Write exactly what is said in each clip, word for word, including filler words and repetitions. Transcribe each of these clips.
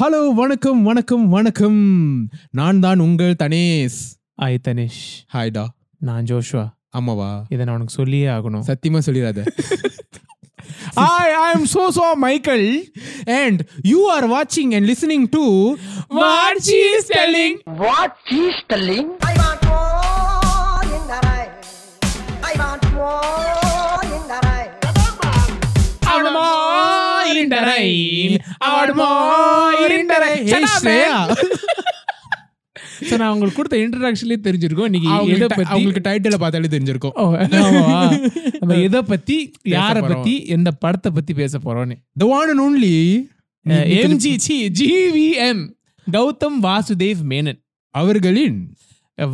Hello வணக்கம் வணக்கம் வணக்கம். நான் தான் உங்கள் தனேஷ். ஹாய் தனேஷ். ஹாய்டா. நான் ஜோஷுவா. ஆமாவா? இதை நான் உனக்கு சொல்லியே ஆகணும். சத்தியமா சொல்லிடாத. Hi, I am so so Michael and you are watching and listening to What She's Telling. What She's Telling. I want more in the night. I want more in the night. I want more in the night. அவங்களுக்கு கொடுத்த இன்ட்ரோடக்ஷன்லயே தெரிஞ்சிருக்கும். அவங்களுக்கு டைட்டில பார்த்தாலே தெரிஞ்சிருக்கும் நம்ம எதை பத்தி, யாரை பத்தி, எந்த படத்தை பத்தி பேச போறோம்னு. The one and only M G G V M Gautham Vasudev Menon அவர்களின்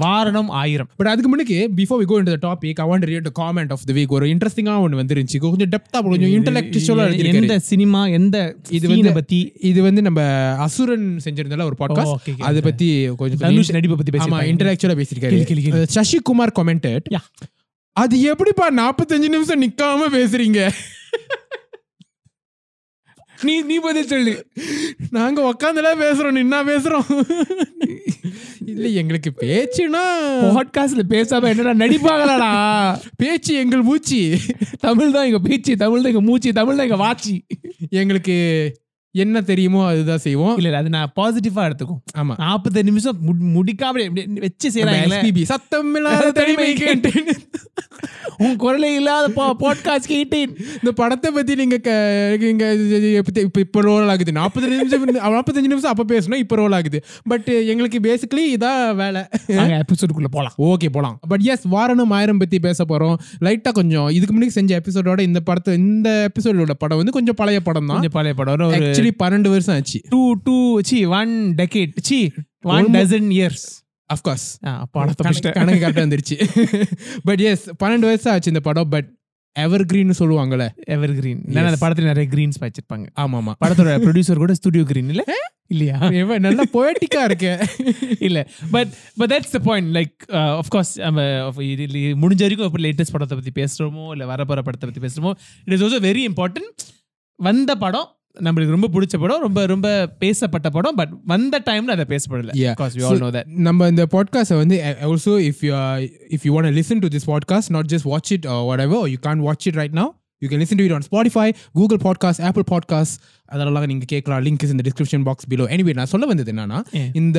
வாரணம் ஆயிரம். பட் அதுக்கு முன்னாடி before we go into the topic, I want to read the comment of the week. ஒரு இன்ட்ரஸ்டிங்கா ஒன்னு வந்துருச்சு, கொஞ்சம் டெப்தா, கொஞ்சம் இன்டெலெக்சுவலா இருந்துச்சு. எந்த சினிமா, எந்த இது வந்து பத்தி, இது வந்து நம்ம அசுரன் செஞ்சிருந்தால ஒரு பாட்காஸ்ட், அத பத்தி கொஞ்சம் தனுஷ் நடிப்பு பத்தி பேசி, ஆமா இன்டெலெக்சுவலா பேசிருக்காரு. ரஷி குமார் கமெண்டட், அது எப்படிப்பா நாற்பத்தஞ்சு நிமிஷம் நிக்காம பேசுறீங்க? நீ நீ பதில் சொல்லு. நாங்க உக்காந்துல பேசுறோம், நின்னா பேசுறோம். இல்ல, எங்களுக்கு பேச்சுனா பாட்காஸ்ட்ல பேசாம என்னடா நடிப்பாங்களா? பேச்சு எங்கள் மூச்சு, தமிழ் தான் எங்க பேச்சு, தமிழ் தான் எங்க மூச்சு, தமிழ் தான் எங்க வாச்சி. எங்களுக்கு என்ன தெரியுமோ அதுதான் செய்வோம். இல்ல அது நான் பாசிட்டிவா எடுத்துக்கும். ஆமா, நாற்பது நிமிஷம் முடிக்காம வச்சு செய்யறாங்க. சத்தம் இல்லாத தனிமை கேட்டேன், உன் குரலை இல்லாத பாட்காஸ்ட் கேட்டேன். இந்த படத்தை பத்தி நீங்க இப்ப ரோல் ஆகுது. நாற்பது நிமிஷம், நாற்பத்தஞ்சு நிமிஷம் அப்ப பேசணும், இப்ப ரோல் ஆகுது. பட் எங்களுக்கு பேசிக்கலி இதான் வேலை. எபிசோடுக்குள்ள போலாம். ஓகே, போலாம். பட் எஸ், வாரணம் ஆயிரம் பத்தி பேச போறோம். லைட்டா கொஞ்சம் இதுக்கு முன்னாடி செஞ்ச எபிசோடோட இந்த படத்தை, இந்த எபிசோடோட படம் வந்து கொஞ்சம் பழைய படம் தான். பழைய படம் ஒரு பன்னிரண்டு வருஷம் ஆச்சு. Two two see one decade see one dozen years. of course படத்தை கணக்கு கரெக்டா வந்துருச்சு. பட் எஸ், பன்னிரண்டு வருஷம் ஆச்சு இந்த படம். பட் எவர்கிரீன் சொல்லுவாங்கல்ல, எவர்கிரீன். நான் அந்த படத்துல நிறைய கிரீன்ஸ் வச்சிருப்பாங்க. ஆமா ஆமா, படத்தோட ப்ரொடியூசர் கூட ஸ்டுடியோ கிரீன் இல்ல இல்லையா? நல்லா போயட்டிக்கா இருக்கு இல்ல? But but that's the point. Like of course முடிஞ்ச வரைக்கும் இப்போ லேட்டஸ்ட் படத்தை பத்தி பேசுறோமோ இல்ல வரப்போற படத்தை பத்தி பேசுறோமோ, it is also very important. வந்த படம் நம்மளுக்கு ரொம்ப பிடிச்ச படம், ரொம்ப ரொம்ப பேசப்பட்ட படம். பட் வந்த டைம்ல அதை பேசப்படல. because we all know that. நம்ம இந்த பாட்காஸ்ட் வந்து also if you are, if you want to listen to this podcast, not just watch it or whatever, or you can't watch it right now, you can listen to it on Spotify, Google Podcasts, Apple Podcasts. அதெல்லாம் நீங்க கேட்கலாம். Link is in the description box below. Anyway, நான் சொல்ல வந்தது என்னன்னா, இந்த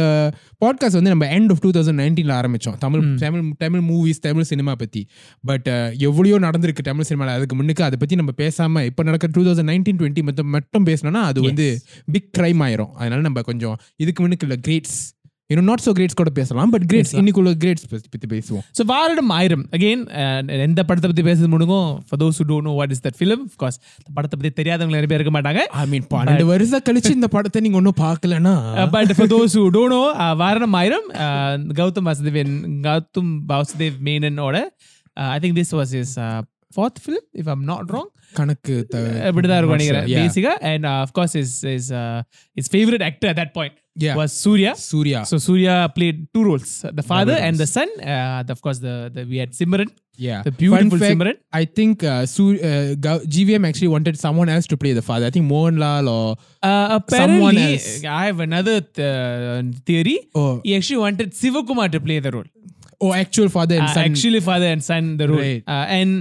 podcast வந்து நம்ம எண்ட் ஆஃப் டூ தௌசண்ட் நைன்டீன்ல ஆரம்பிச்சோம். தமிழ் தமிழ் தமிழ் மூவிஸ், தமிழ் சினிமா பத்தி. பட் எவ்வளோ நடந்திருக்கு தமிழ் சினிமாவில் அதுக்கு முன்னுக்கு. அதை பத்தி நம்ம பேசாம இப்போ நடக்கிற டூ தௌசண்ட் நைன்டீன் டுவெண்ட்டி மட்டும் மட்டும் பேசினோம்னா அது வந்து பிக் கிரைம் ஆயிரும். அதனால நம்ம கொஞ்சம் இதுக்கு முன்னுக்கு இல்லை, கிரேட்ஸ், இன்னும் நாட் ஸோ கிரேட்ஸ் கூட பேசலாம். பட் கிரேட்ஸ், இன்னைக்குள்ள கிரேட்ஸ் பற்றி பேசுவோம். ஸோ வாரணம் ஆயிரம். அகெயின், எந்த படத்தை பற்றி பேசுறது முடியும்? For those who don't know what is that film, of course படத்தை பற்றி தெரியாதவங்க நிறைய பேர் இருக்க மாட்டாங்க. ஐ மீன், பன்னெண்டு வருஷம் கழிச்சு இந்த படத்தை நீங்கள் ஒன்றும் பார்க்கலன்னா. But for those who don't know, Vaaranam Aayiram Gautham Vasudev Gautham Vasudev மேனனோட I think this was his fourth film, if I'm not wrong. கணக்கு அப்படிதான் இருக்கும் நினைக்கிறேன் பேசிக்கா. and uh, of course his his uh, his favorite actor at that point yeah. was Surya. Surya. So Surya played two roles, the father and the son. Uh, the, of course the, the we had Simran. Yeah. The beautiful fact, Simran. I think uh, Sur- uh, G V M actually wanted someone else to play the father. I think Mohan Lal or uh, someone else. I have another uh, theory. Oh. He actually wanted Sivakumar to play the role. Oh, actual father and uh, son. Actually father and son the role. Right. Uh, and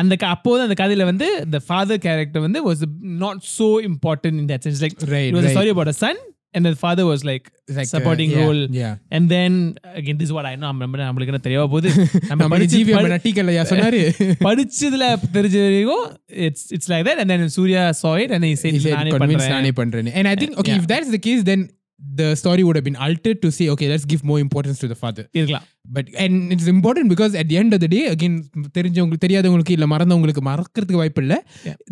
அந்த அப்போது அந்த கதையில வந்து the father character வந்து was not so important in that sense. Like right, it was right. a story about a son and the father was like, like supporting uh, yeah, role yeah. and then again this is what I know. நம்மளுக்கு என்ன தெரியவா போகுது? நம்ம படிச்சீவியா மனட்டிக்கலையா சொன்னாரு, படிச்சதுல தெரிஞ்சிருக்கோ. it's it's like that. and then Surya saw it and he said நானே பண்றேன் நானே பண்றேன். and I think okay yeah. if that's the case then the story would have been altered to say okay let's give more importance to the father. இருக்கலாம். But and it's important because at the end of the day again தெரிஞ்சவங்க தெரியாதவங்களுக்கு இல்ல மறந்தவங்களுக்கு மறக்கிறதுக்கு வாய்ப்பு இல்ல.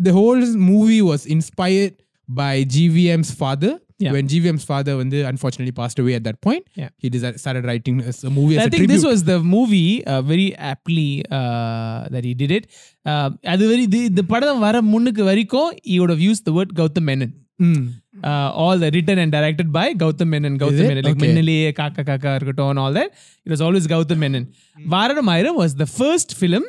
The whole movie was inspired by G V M's father. Yeah. When G V M's father வந்து unfortunately passed away at that point yeah. he decided, started writing a movie as I a tribute. I think this was the movie uh, very aptly uh, that he did it. Uh, அது very the படம் வர முன்னுக்கு வரைக்கும் he would have used the word Gautam Menon. Mm. Uh, all the written and directed by Gautam Menon. Gautam Menon like okay. Minnale, Kaka Kaka, Irukattu and all that. It was always Gautam Menon. Vaaranam Aayiram was the first film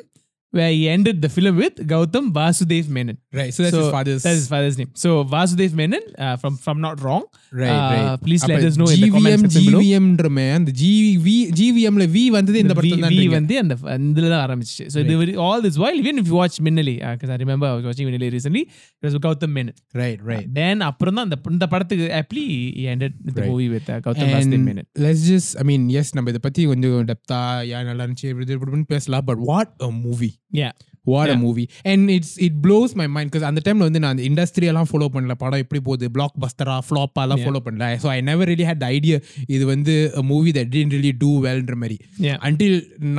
where he ended the film with Gautam Vasudev Menon. Right. So that's so his father's. That's his father's name. So Vasudev Menon, uh, from from not wrong. Right. Uh, right. Please Appa let us know G V M, in the comments section below. G V M drume and the G V G V M le V vandhu indha padathu naan. V vandhu and indhula da aarambichu. So they were all this while, even if you watch Minnale, because uh, I remember I was watching Minnale recently, it was Gautam Menon. Right. Right. Uh, then appuram da indha padathu aptly he ended the right. movie with uh, Gautam Vasudev Menon. Let's just, I mean, yes, நம்ம இத பத்தி கொஞ்சம் டெப்தா யா நல்லா இருந்துச்சு இப்படி பேசலாம், but what a movie. Yeah, what yeah. a movie. And it's it blows my mind because அந்த டைம்ல வந்து நான் அந்த இண்டஸ்ட்ரி எல்லாம் ஃபாலோ பண்ணல, படம் எப்படி போகுது பிளாக் பஸ்டரா ஃப்ளாப்பா எல்லாம் ஃபாலோ பண்ணல. So I never really had the idea இது வந்து a movie that didn't really do wellன்ற மாதிரி until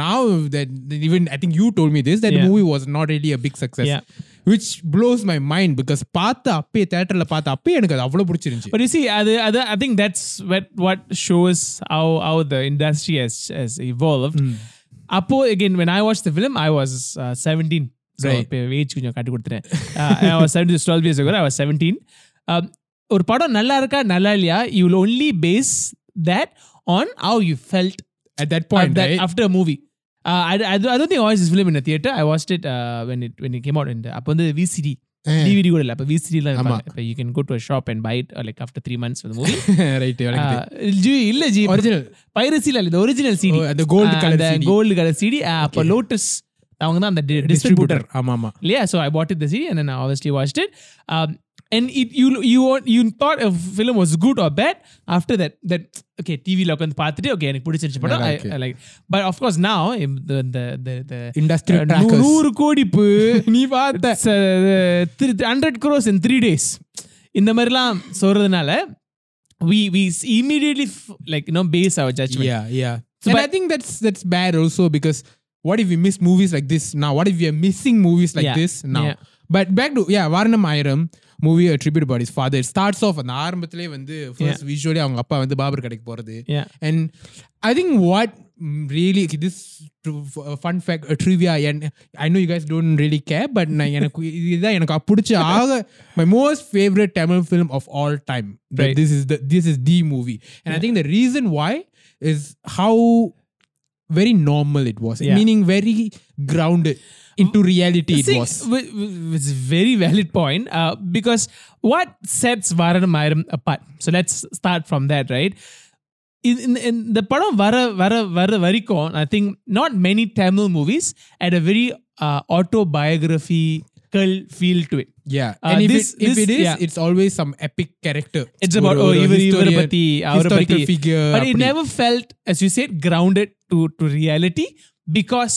now that even I think you told me this that yeah. the movie was not really a big success. Yeah. Which blows my mind because பார்த்தா அப்பே தியேட்டர்ல பார்த்தா அப்பே எனக்கு அது அவ்வளோ பிடிச்சிருந்துச்சு. But you see, அது அது I think that's what what shows how how the industry has has evolved. Mm. Apo again, when I watched the film, I was uh, seventeen. So age கொஞ்சம் காட்டி கொடுத்துறேன். I was seventeen, twelve years ago. I was seventeen. ஒரு படம் நல்லா இருக்கா நல்லா இல்லையா, you will only base that on how you felt at that point, that, right? After a movie. Uh, I, I, I don't think I watched this film in a theater. I watched it uh, when it when it came out in the, upon the V C D. Yeah. D V D கூட இல்ல, அப்ப V C D ல அப்ப you can go to a shop and buy it uh, like after three months for the movie. Right. Ji illa ji original piracy la the original C D. Oh, the gold uh, color the C D. The gold color C D. Uh, okay. Appa Lotus அவங்க தான் அந்த distributor. ஆமா ஆமா. Yeah, so I bought it the C D and then I obviously watched it. Um, and it you you you thought a film was good or bad after that that okay T V la kondu paathite okay enak pidichirunchu padam I like, but of course now the the the, the industry uh, trackers one hundred கோடி பு நீ பாத்த one hundred crores in three days இந்த மாதிரிலாம் சொல்றதுனால we we immediately like you know base our judgment. Yeah, yeah. So, and but, I think that's that's bad also because what if we miss movies like this now? What if we are missing movies like yeah, this now? Yeah. But back to yeah Vaaranam Aayiram movie, a tribute about his father. It starts off அந்த ஆரம்பத்திலே வந்து first yeah. visually அவங்க அப்பா வந்து பாபர் கடைக்கு போறது. And I think what really this fun fact a trivia, and I know you guys don't really care, but நான் எனக்கு இதுதான் எனக்கு பிடிச்ச ஆக my most favorite Tamil film of all time. Right. That this is the this is the movie. And yeah. I think the reason why is how very normal it was. Yeah. Meaning very grounded into reality. See, it was it's a very valid point uh, because what sets Vaaranam Aayiram apart, so let's start from that, right? in in, in the padam vara vara vara varikon I think not many Tamil movies had a very uh, autobiographical feel to it. Yeah. Uh, and if this, it, if this, it is yeah. it's always some epic character, it's about oh ivar ivar patti avara patti figure, but it never felt, as you said, grounded to to reality because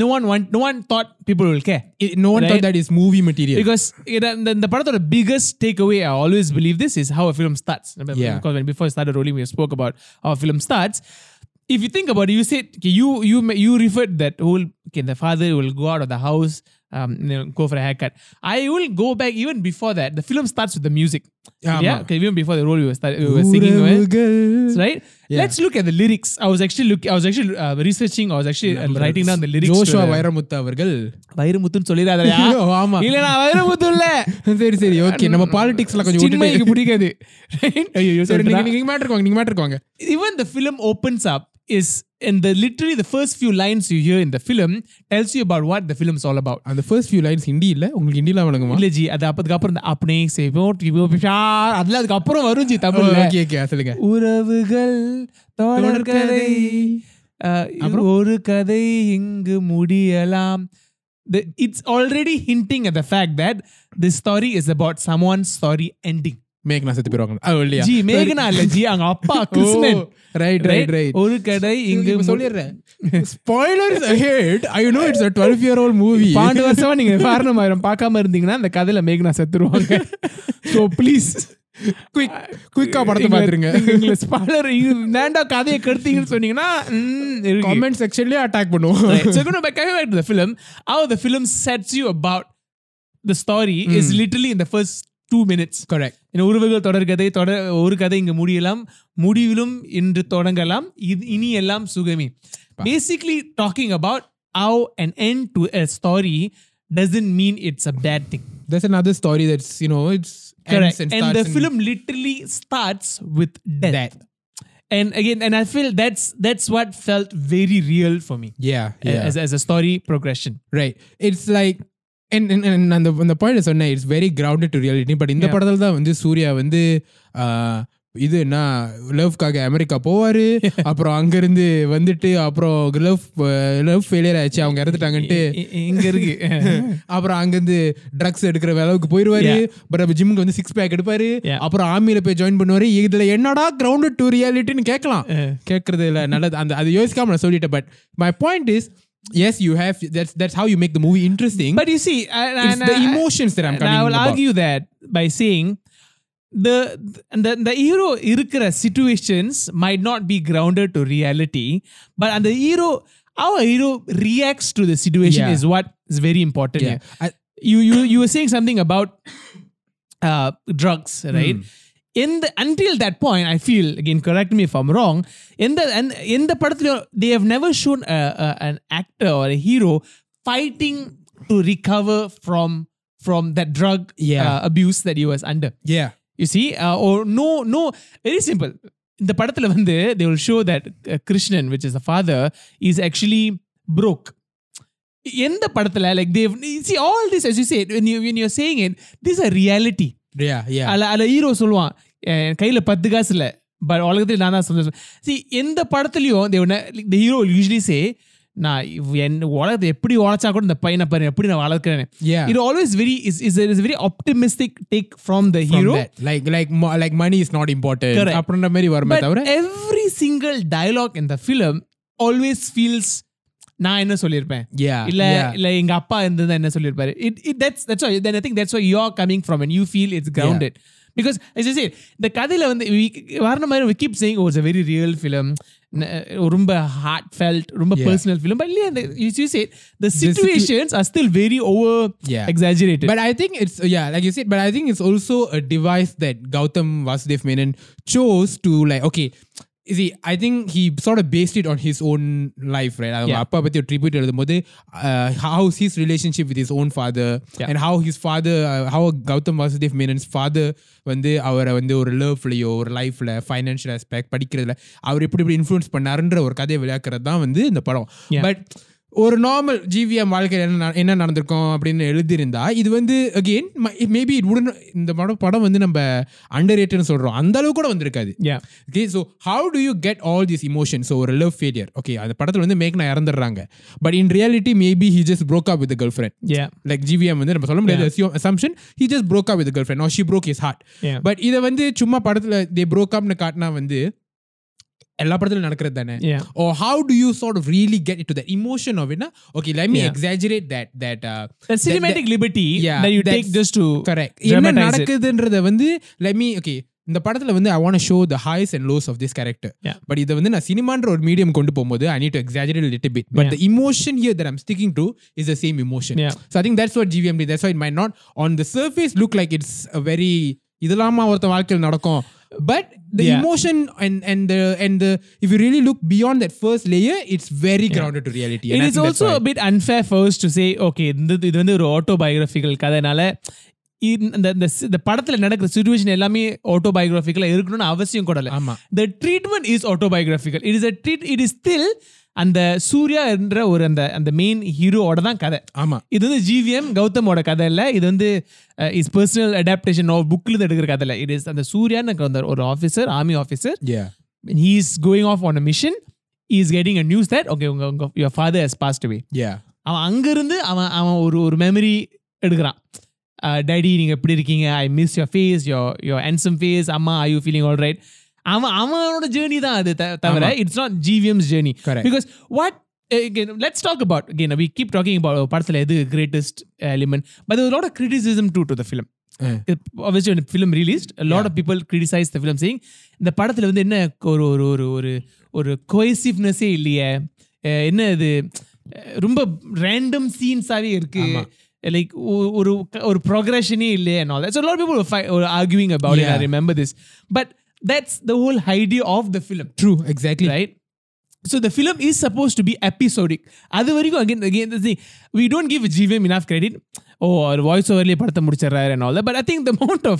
no one want, no one thought people will care. It, no one right? thought that is movie material because it, the, the part of the biggest takeaway I always believe this is how a film starts. Yeah. Because when before I started rolling we spoke about how a film starts. If you think about it, you said okay, you you you referred that whole okay the father will go out of the house um you know, go for a haircut. I will go back even before that. The film starts with the music. Yeah, yeah? Okay, even before the role we were started, we were singing well, right? Yeah. Let's look at the lyrics. I was actually look I was actually uh, researching. I was actually yeah, uh, writing down the lyrics. Joshua Vairamuthu avargal Vairamuthu nu solirada ya aama illa na Vairamuthu illa seri seri okay nama politics la konjam uttu ninge pudikadhu right ayyo seri ninge ninge matter konga ninge matter konga even the film opens up is and the literally the first few lines you hear in the film tells you about what the film is all about. And the first few lines hindi illa ungalku hindi la vananguma illa ji adu appadukku appuram apne sevot pishar adla adukku appuram varum ji tamil la okay okay solunga uravugal thodarkadai oru kadai ingu mudiyalam. It's already hinting at the fact that this story is about someone's story ending. Meghna sethi piranga avliya ji Meghna alla ji ang appa Krishnan. Right, right, right. Oru kadai inge solirren spoilers ahead. I know it's a twelve year old movie. twelve varshama ninga Vaaranam Aayiram paakama irundinga na indha kadala Meghna sethuruvaanga, so please quick quicka padathu paathirunga. Inga spoiler nanda kadaiye kedutheenga nu sonningana comment section la attack pannuvom. So going back to the film, how the film sets you about the story mm. is literally in the first two minutes. Correct. In uruvagal thodargadai thoda oru kadai inga mudiyalam mudivilum indru thodangalam ini ellam sugami. Basically talking about how an end to a story doesn't mean it's a bad thing. There's another story that's you know it's correct. Ends and, and starts the and film literally starts with death. death. And again, and I feel that's that's what felt very real for me. Yeah, yeah. As as a story progression, right? It's like, and and and, and the and the point is, it's very grounded to reality. But in the படத்துல தான் வந்து சூர்யா வந்து இது என்ன லவ்க்காக America போவாரு, அப்புறம் அங்கிருந்து வந்துட்டு அப்புறம் லவ் லவ் ஃபெயிலியர் ஆயிடுச்சு, அவங்க இறந்துட்டாங்கன்ட்டு இங்க இருக்கு, அப்புறம் அங்கிருந்து ட்ரக்ஸ் எடுக்கிற அளவுக்கு போயிடுவாரு, பட் அப்ப ஜிம்முக்கு வந்து சிக்ஸ் பேக் எடுப்பாரு, அப்புறம் ஆர்மியில போய் ஜாயின் பண்ணுவாரு. இதுல என்னடா கிரவுண்டட் டு ரியாலிட்டின்னு கேட்கலாம், கேட்கறது இல்லை, நல்லது. அந்த அது யோசிக்காம நான் சொல்லிட்டேன். But my point is, yes, you have, that's that's how you make the movie interesting. But you see, I, I, it's I, the I, emotions that I'm coming about. I will about. argue that by saying The the the hero இருக்கிற situations might not be grounded to reality, but and the hero, our hero reacts to the situation yeah. is what is very important. Yeah. I, you you you were saying something about uh, drugs, right? Mm. In the until that point, I feel, again, correct me if I'm wrong. In the and in the particular, they have never shown a, a, an actor or a hero fighting to recover from from that drug yeah. uh, abuse that he was under. Yeah. You see, uh, or no, no, very simple. In the padathila vande, they will show that uh, Krishnan, which is the father, is actually broke. In the padathila, like they see all this, as you said, when you when you're saying it, this is a reality. Yeah, yeah. Ala ala hero solvan, kaiyila ten kaas illa, but alagathil nana sonna. See, in the padathiliyum, they like, the hero will usually say, நான் உலகத்தை எப்படி உழைச்சா கூட இந்த பையனை பாரு எப்படி நான் வளர்க்கிறேன். It always very is is a very optimistic take from the from hero that. like like like money is not important அப்படின்ற மாதிரி வருமே தவிர every single dialogue in the film always feels நான் என்ன சொல்லிருப்பேன் இல்ல இல்ல எங்க அப்பா இருந்ததா என்ன சொல்லிருப்பாரு. it it that's that's why then I think that's why you are coming from and you feel it's grounded yeah. because as I said the கதையில வந்து வாரணம் ஆயிரம் we keep saying oh it's a very real film, ரொம்ப heartfelt, ரொம்ப personal film. But இல்லையா you said the situations are still very over exaggerated. But I think it's yeah like you said, but I think it's also a device that Gautham Vasudev Menon chose to like okay see I think he sort of based it on his own life, right? அவங்க அப்பா பத்தி ஒரு tribute எழுதும்போது how's his relationship with his own father yeah. and how his father uh, how Gautham Vasudev மேனன்'s father வந்து அவரை வந்து ஒரு லவ்லையோ ஒரு லைஃப்ல ஃபைனான்ஷியல் ஆஸ்பெக்ட் படிக்கிறதுல அவர் எப்படி எப்படி இன்ஃப்ளூயன்ஸ் பண்ணாருன்ற ஒரு கதையை விளையாக்குறது தான் வந்து இந்த படம். பட் ஒரு நார்மல் ஜிவிஎம் வாழ்க்கையில் என்ன என்ன நடந்திருக்கோம் அப்படின்னு எழுதியிருந்தா இது வந்து அகெயின் மேபி இட் உடன் இந்த படம் படம் வந்து நம்ம அண்டர் ரேட்டட்னு சொல்கிறோம், அந்த அளவு கூட வந்திருக்காது. Okay, so how do you get all this emotions? So ஒரு லவ் ஃபெயிலியர், ஓகே, அந்த படத்தில் வந்து மேக்னா இறந்துடுறாங்க, but in reality maybe he just broke up with the girlfriend. Yeah. Like GVM வந்து நம்ம சொல்ல முடியாது assumption, he just broke up with the girlfriend or she broke his heart. But இதை வந்து சும்மா படத்தில் they broke upனு காட்டினா வந்து எல்லா படத்துல நடக்கிறது தானே. Or how do you sort of really get into that emotion of it? Okay, let me yeah. exaggerate that that uh, the cinematic that, liberty yeah, that you take just to correct என்ன நடக்குதுன்றத வந்து let me okay இந்த படத்துல வந்து I want to show the highs and lows of this character yeah. but இத வந்து நான் சினிமான்ற ஒரு medium கொண்டு போகும்போது I need to exaggerate a little bit but yeah. the emotion here that I'm sticking to is the same emotion yeah. so I think that's what G V M did. That's why it might not on the surface look like it's a very இதெல்லாம் ஒருத்த வாழ்க்கையில் நடக்கும். But the yeah. emotion and and the and the if you really look beyond that first layer, it's very yeah. grounded to reality. And it I is also a bit unfair for us to say, okay, இது வந்து ஒரு autobiographical கதைனால இந்த இந்த படத்துல நடக்கிற situation எல்லாமே ஆட்டோபயோகிராபிக்கலா இருக்கணும்னு அவசியம் கூட இல்லை. The treatment is autobiographical. It is a treat. It is still அந்த சூர்யா என்ற ஒரு அந்த அந்த மெயின் ஹீரோவோட தான் கதை. ஆமாம், இது வந்து ஜிவிஎம் கௌதமோட கதை இல்லை, இது வந்து இஸ் பர்சனல் அடாப்டேஷன் ஆஃப் புக்கில் எடுக்கிற கதை இல்லை. இட் இஸ் அந்த சூர்யான்னு அந்த ஒரு officer, army officer, he is going off on a mission, he is getting a news that okay உங்க உங்க your father has passed away. அவன் அங்கேருந்து அவன் அவன் ஒரு ஒரு மெமரி எடுக்கிறான். டேடி நீங்கள் எப்படி இருக்கீங்க, I miss your face, your your handsome face, அம்மா I you feeling all right. அவன் அவனோட ஜேர்னி தான் அது, தவிர it's not GVM's journey. Because what let's talk about again we keep talking about படத்தில் எது கிரேட்டஸ்ட் எலிமெண்ட், பட் ஒரு lot of criticism to to the film. Obviously when the film released, a lot yeah. of people criticized the film saying இந்த படத்தில் வந்து என்ன ஒரு ஒரு ஒரு ஒரு ஒரு கோஹெசிவ்னஸே இல்லையே, என்ன இது ரொம்ப ரேண்டம் சீன்ஸாகவே இருக்கு, லைக் ஒரு ஒரு ப்ரோக்ரஷனே இல்லையே and all that. So a lot of people were fi- were arguing about yeah. it. I remember this. But that's the whole idea of the film. True, exactly, right? So the film is supposed to be episodic. Adu varaiku again again the thing, we don't give G V M enough credit or oh, voice overlay padatha mudichirraar and all that, but I think the amount of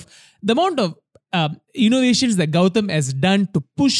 the amount of uh, innovations that Gautam has done to push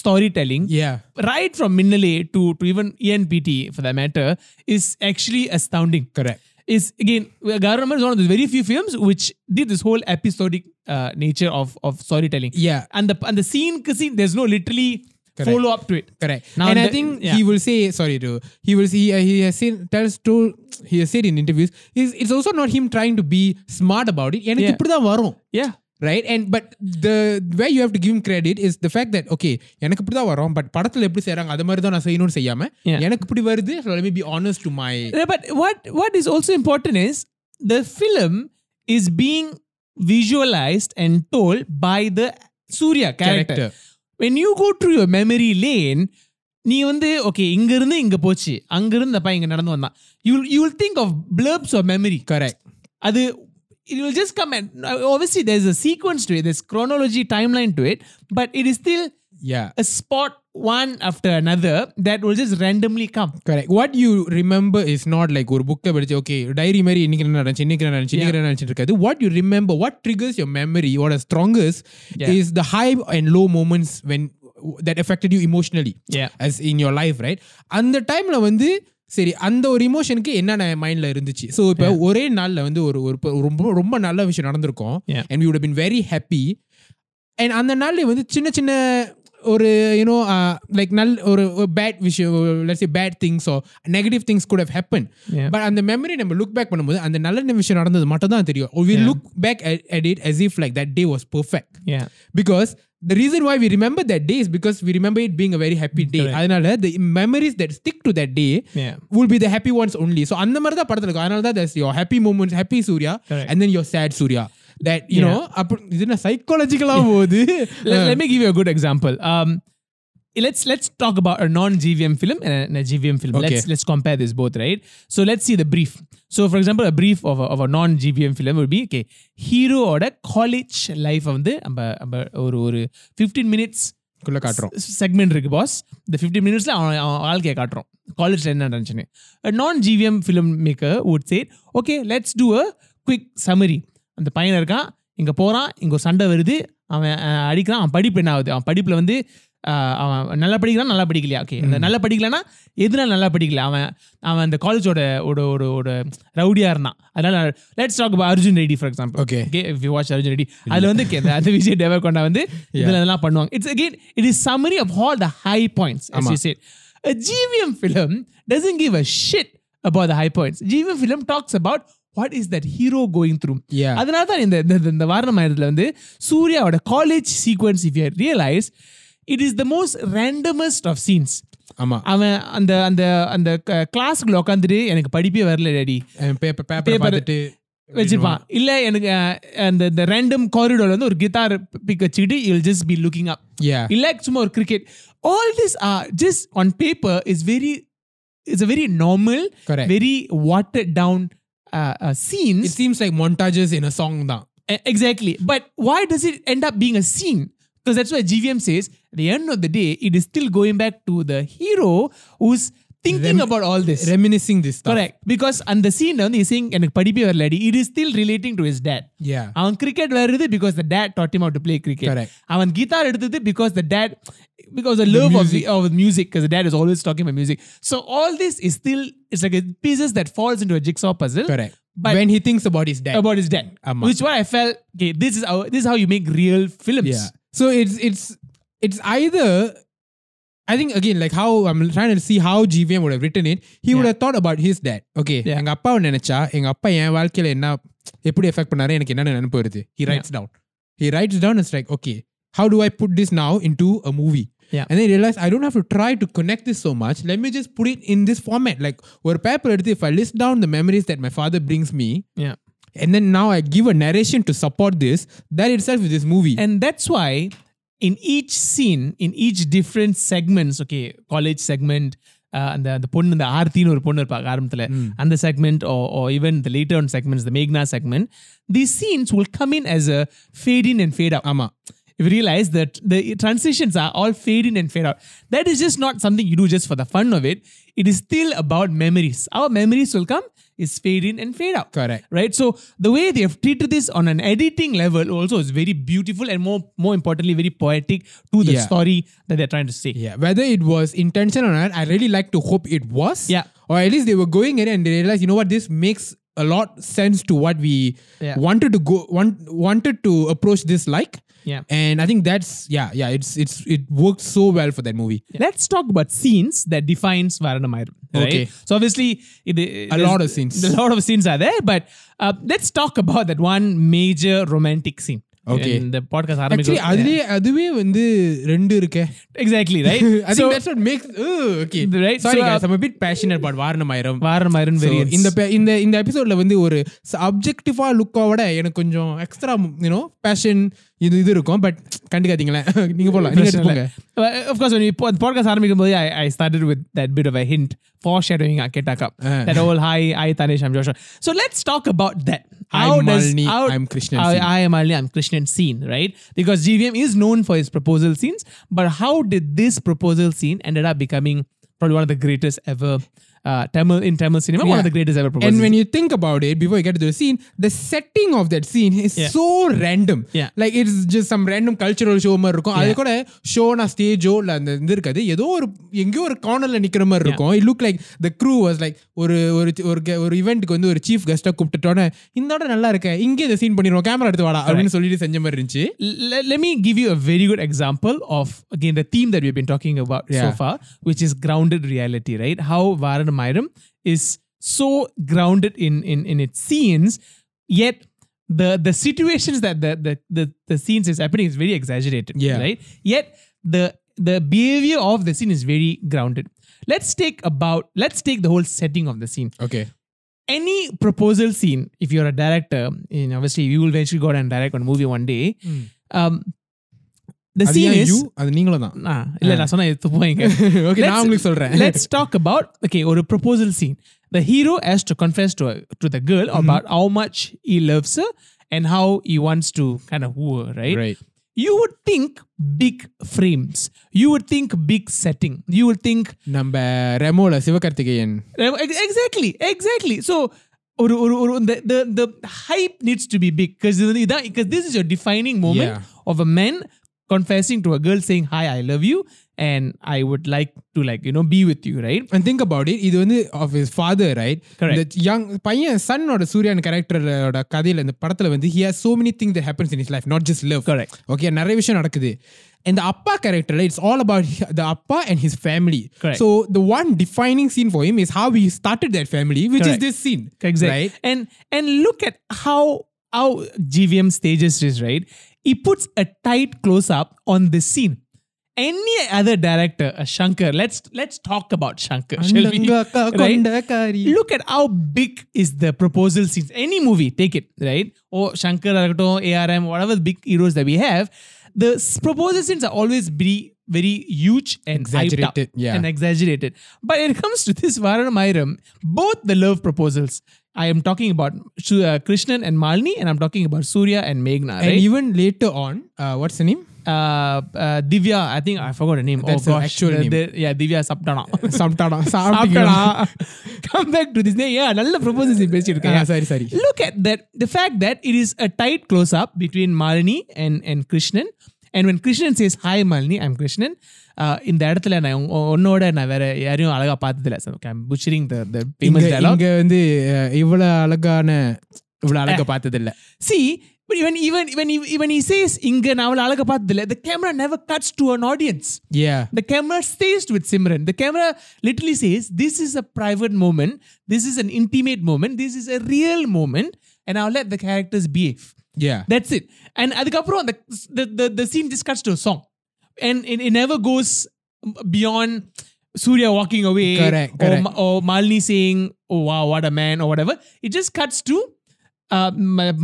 storytelling, yeah, right from Minnale to, to even E N P T for that matter, is actually astounding. Correct. Is again, Garu is one of the very few films which did this whole episodic uh, nature of of storytelling. Yeah, and the and the scene, cause there's no literally correct follow up to it. Correct. Now and the, I think yeah. he will say sorry to he will see uh, he has said tells to he has said in interviews is it's also not him trying to be smart about it. And இப்படி தான் வரும். Yeah. Right, and but the where you have to give him credit is the fact that okay, எனக்கு இப்படி தான் வரும், but படத்துல எப்படி செய்றாங்க அது மாதிரி தான் நான் செய்யணும்னு செய்யாம எனக்கு இப்படி வருது. So let me be honest to my. Yeah, but what what is also important is the film is being visualized and told by the Surya character. character. When you go through your memory lane, நீ வந்து okay இங்க இருந்து இங்க போச்சு, அங்க இருந்து பா இங்க நடந்து வந்தான். You you will think of blurbs of memory. Correct. அது it will just come and obviously there's a sequence to it, there's chronology timeline to it, but it is still yeah a spot one after another that will just randomly come. Correct. What you remember is not like ஒரு book-a படிச்சு okay diary மாதிரி இன்னைக்கு என்ன நடந்துச்சு இன்னைக்கு என்ன நடந்துச்சு இன்னைக்கு என்ன நடந்துச்சு இருக்காது. What you remember, what triggers your memory, what is strongest yeah. is the high and low moments when that affected you emotionally yeah. as in your life, right? அந்த டைம்ல வந்து சரி அந்த ஒரு இமோஷனுக்கு என்னென்ன மைண்ட்ல இருந்துச்சு. ஸோ இப்போ ஒரே நாளில் வந்து ஒரு ரொம்ப ரொம்ப நல்ல விஷயம் நடந்திருக்கும் and we would have been very happy, and அந்த நாள்ல வந்து சின்ன சின்ன ஒரு யூனோ லைக் நல்ல ஒரு பேட் விஷயம் let's say bad things or negative things could have happened, but அந்த மெமரி நம்ம லுக் பேக் பண்ணும்போது அந்த நல்ல விஷயம் நடந்தது மட்டும் தான் தெரியும். we look back at it as if like that day was perfect yeah. because the reason why we remember that day is because we remember it being a very happy day. Adanal the memories that stick to that day yeah. will be the happy ones only. So andha maradha padathirukku adanal that there's your happy moments, happy Surya correct. and then your sad Surya that you yeah. know idena psychological ah bodhu. Let me give you a good example. um let's let's talk about a non G V M film and a, and a G V M film. Okay. let's let's compare this both, right? So let's see the brief. So for example, a brief of a, of a non G V M film would be okay hero oda college life vandu amba amba or or fifteen minutes kulla kaatrom segment irukku boss. The fifteen minutes la all ke kaatrom college la enna nadandhuchinu. A non G V M filmmaker would say okay let's do a quick summary. அந்த பையன் இருக்கான், இங்க போறான், இங்க ஒரு சண்டை வருது, அவன் அடிக்கிறான், அவன் படிப்பு என்ன ஆகுது, அவன் படிப்புல வந்து அவன் நல்லா படிக்கிறான் நல்லா படிக்கலையா, ஓகே அந்த நல்லா படிக்கலன்னா எதுனால நல்லா படிக்கல, அவன் அவன் அந்த காலேஜோட ஒரு ஒரு ஒரு ரவுடியா இருந்தான். அதனால let's talk about Arjun Reddy for example. Okay if you watch Arjun Reddy அதுல வந்து அந்த விஜய் தேவர்கொண்டா வந்து இதுல இதெல்லாம் பண்ணுவாங்க. It's again it is summary of all the high points. as you said, a G V M film doesn't give a shit about the high points. G V M film talks about what is that hero going through. அதனால தான் இந்த இந்த வாரணம் ஆயிரத்துல வந்து சூர்யாவோட college sequence if you realize it is the most randomest of scenes. ஆமா அவன் அந்த அந்த அந்த கிளாஸ்க்குள்ள உட்காந்துட்டு எனக்கு படிப்பே வரல டாடி பேப்பர் பேப்பர் பார்த்துட்டு வச்சிருப்பான், இல்ல எனக்கு அந்த இந்த ரேண்டம் காரிடோர்ல வந்து ஒரு கிட்டார் பிக் வச்சுக்கிட்டு you will just be looking up, இல்ல சும்மா ஒரு cricket. all this are just on paper is very it's a very normal correct. very watered down uh, uh, scenes. It seems like montages in a song da. Exactly, but why does it end up being a scene? Because that's why G V M says at the end of the day it is still going back to the hero who's thinking Rem- about all this, reminiscing this stuff. Correct, because and the scene on he's saying enak padippe varladi, it is still relating to his dad. Yeah, avan cricket varudhu because the dad taught him how to play cricket. Correct, avan guitar eduthathu because the dad because the love the of the, of music, because the dad is always talking about music. So all this is still it's like a pieces that falls into a jigsaw puzzle. Correct. But when he thinks about his dad about his dad Amma. Which why I felt okay this is how this is how you make real films. Yeah. So it's it's it's either I think again like how I'm trying to see how G V M would have written it. He yeah. would have thought about his dad. Okay, enga appa nenacha enga appa en vaalkila enna eppadi affect pannaru enak enna nenapu varudhu. He writes yeah. down. He writes down it's like okay how do I put this now into a movie? Yeah. And then he realized I don't have to try to connect this so much. Let me just put it in this format like or paper eduthu if I list down the memories that my father brings me. Yeah. And then now I give a narration to support this. That itself is this movie. And that's why in each scene, in each different segments, okay, college segment, uh, and the the ponnu and the aarthi nu or ponnu irpa aaramthile and the segment or or even the later on segments, the Meghna segment, these scenes will come in as a fade in and fade out. Ama you realize that the transitions are all fade in and fade out. That is just not something you do just for the fun of it. It is still about memories. Our memories will come, is fade in and fade out. Correct. Right? So the way they have treated this on an editing level also is very beautiful and more more importantly, very poetic to the yeah. story that they're trying to say. Yeah. Whether it was intentional or not, I really like to hope it was. Yeah. Or at least they were going in and they realized, you know what, this makes a lot sense to what we yeah. wanted to go want, wanted to approach this like. Yeah. And I think that's yeah, yeah, it's it's it worked so well for that movie. Yeah. Let's talk about scenes that defines Vaaranam Aayiram. Right? Okay. So obviously it, it, a lot of scenes. A lot of scenes are there, but uh, let's talk about that one major romantic scene. Okay. In the podcast actually, அதுவே அதுவே வந்து ரெண்டு இருக்கே. Exactly, right? I so, think that's what makes uh, okay. Right? Sorry so, guys, I'm a bit passionate about Vaaranam Aayiram. Vaaranam Aayiram variants. So, in the in the in the episode la வந்து ஒரு objective-ஆ look-ஓட எனக்கு கொஞ்சம் extra, you know, passion இது இது இருக்கும் but கண்டுக்காதீங்களே நீங்க போலாம் நீங்க எடுத்துங்க of course when we podcast ஆரம்பிக்கும்போது I, I started with that bit of a hint foreshadowing Aketa Cup uh. that whole hi I Tanish I'm Joshua so let's talk about that how I'm does Malini, how, I'm Krishnan I, I am Malini I'm Krishnan scene right because G V M is known for his proposal scenes but how did this proposal scene ended up becoming probably one of the greatest ever Uh, Tamil in Tamil cinema, yeah. one of the greatest ever proposals. And when you think about it, before you get to the scene, the setting of that scene is yeah. so random. Yeah. Like it's just some random cultural show மாதிரி இருக்கும். அது கூட show na stage ஓ இல்ல அந்த இந்த இருக்காது. ஏதோ ஒரு எங்கயோ ஒரு cornerல நிக்கிற மாதிரி இருக்கும். It looked like the crew was like ஒரு ஒரு ஒரு eventக்கு வந்து ஒரு chief guest-ஆ கூப்பிட்டுட்டோனே இந்தோட நல்லா இருக்கே. இங்கே இந்த scene பண்ணிரோம். கேமரா எடுத்து வாடா அப்படினு சொல்லிட்டு செஞ்ச மாதிரி இருந்துச்சு. Let me give you a very good example of again the theme that we've been talking about yeah. so far, which is grounded reality, right? How Vaaranam Aayiram is so grounded in, in, in its scenes, yet the the situations that the the the, the scenes is happening is very exaggerated, yeah. right? Yet the the behavior of the scene is very grounded. Let's take about let's take the whole setting of the scene. Okay. Any proposal scene, if you're a director, you know, obviously you will eventually go out and direct on a movie one day. Mm. Um, the Adi scene is you adu ningala da na illa na sonna eduthu poinga okay na ungalku solren let's talk about okay or a proposal scene the hero has to confess to to the girl mm-hmm. about how much he loves her and how he wants to kind of woo her right right you would think big frames you would think big setting you would think number remola sivakarthigeyan exactly exactly so or or or the the, the hype needs to be big because because this is your defining moment yeah. of a man confessing to a girl saying hi I love you and I would like to like you know be with you right and think about it idu vandu of his father right correct the young paiyan son oda Suryan character oda kadhila inda padathila vandu he has so many things that happens in his life not just love correct okay nariya vishayam nadakudhu and the appa character it's all about the appa and his family correct. So the one defining scene for him is how he started that family which correct. Is this scene exactly. right and and look at how how G V M stages is right he puts a tight close up on this scene any other director a Shankar let's let's talk about Shankar shall we right? Look at how big is the proposal scenes any movie take it right or oh, Shankar or A R M whatever the big heroes that we have the proposal scenes are always very very huge and exaggerated yeah. and exaggerated but when it comes to this Vaaranam Aayiram both the love proposals I am talking about uh, Krishnan and Malini and I'm talking about Surya and Meghna. Right? And even later on, uh, what's her name? Uh, uh, Divya, I think I forgot her name. That's oh gosh. Actual the, name. The, yeah, Divya Spandana. Spandana. Spandana. Come back to this name. Yeah, nalla proposals in best iruka. Yeah, sorry, sorry. Look at that. The fact that it is a tight close-up between Malini and, and Krishnan. And when Krishnan says, hi Malini, I'm Krishnan. Uh, in that இடத்துல நான் உன்னோட நான் வேற யாரையும் அழகா பார்த்ததில்லை butchering the the famous dialogue இங்க வந்து இவ்வளோ அழகான இவ்வளோ அழகா பார்த்ததில்லை see but even even when he, when he says இங்க நான் அவ்வளோ அழகா பார்த்ததில்லை the camera never cuts to an audience yeah the camera stays with Simran the camera literally says this is a private moment this is an intimate moment this is a real moment and I'll let the characters behave yeah that's it and அதுக்கப்புறம் the the the, the scene just cuts to a song and it, it never goes beyond Surya walking away correct, correct. Or, or Malini saying oh wow what a man or whatever it just cuts to uh,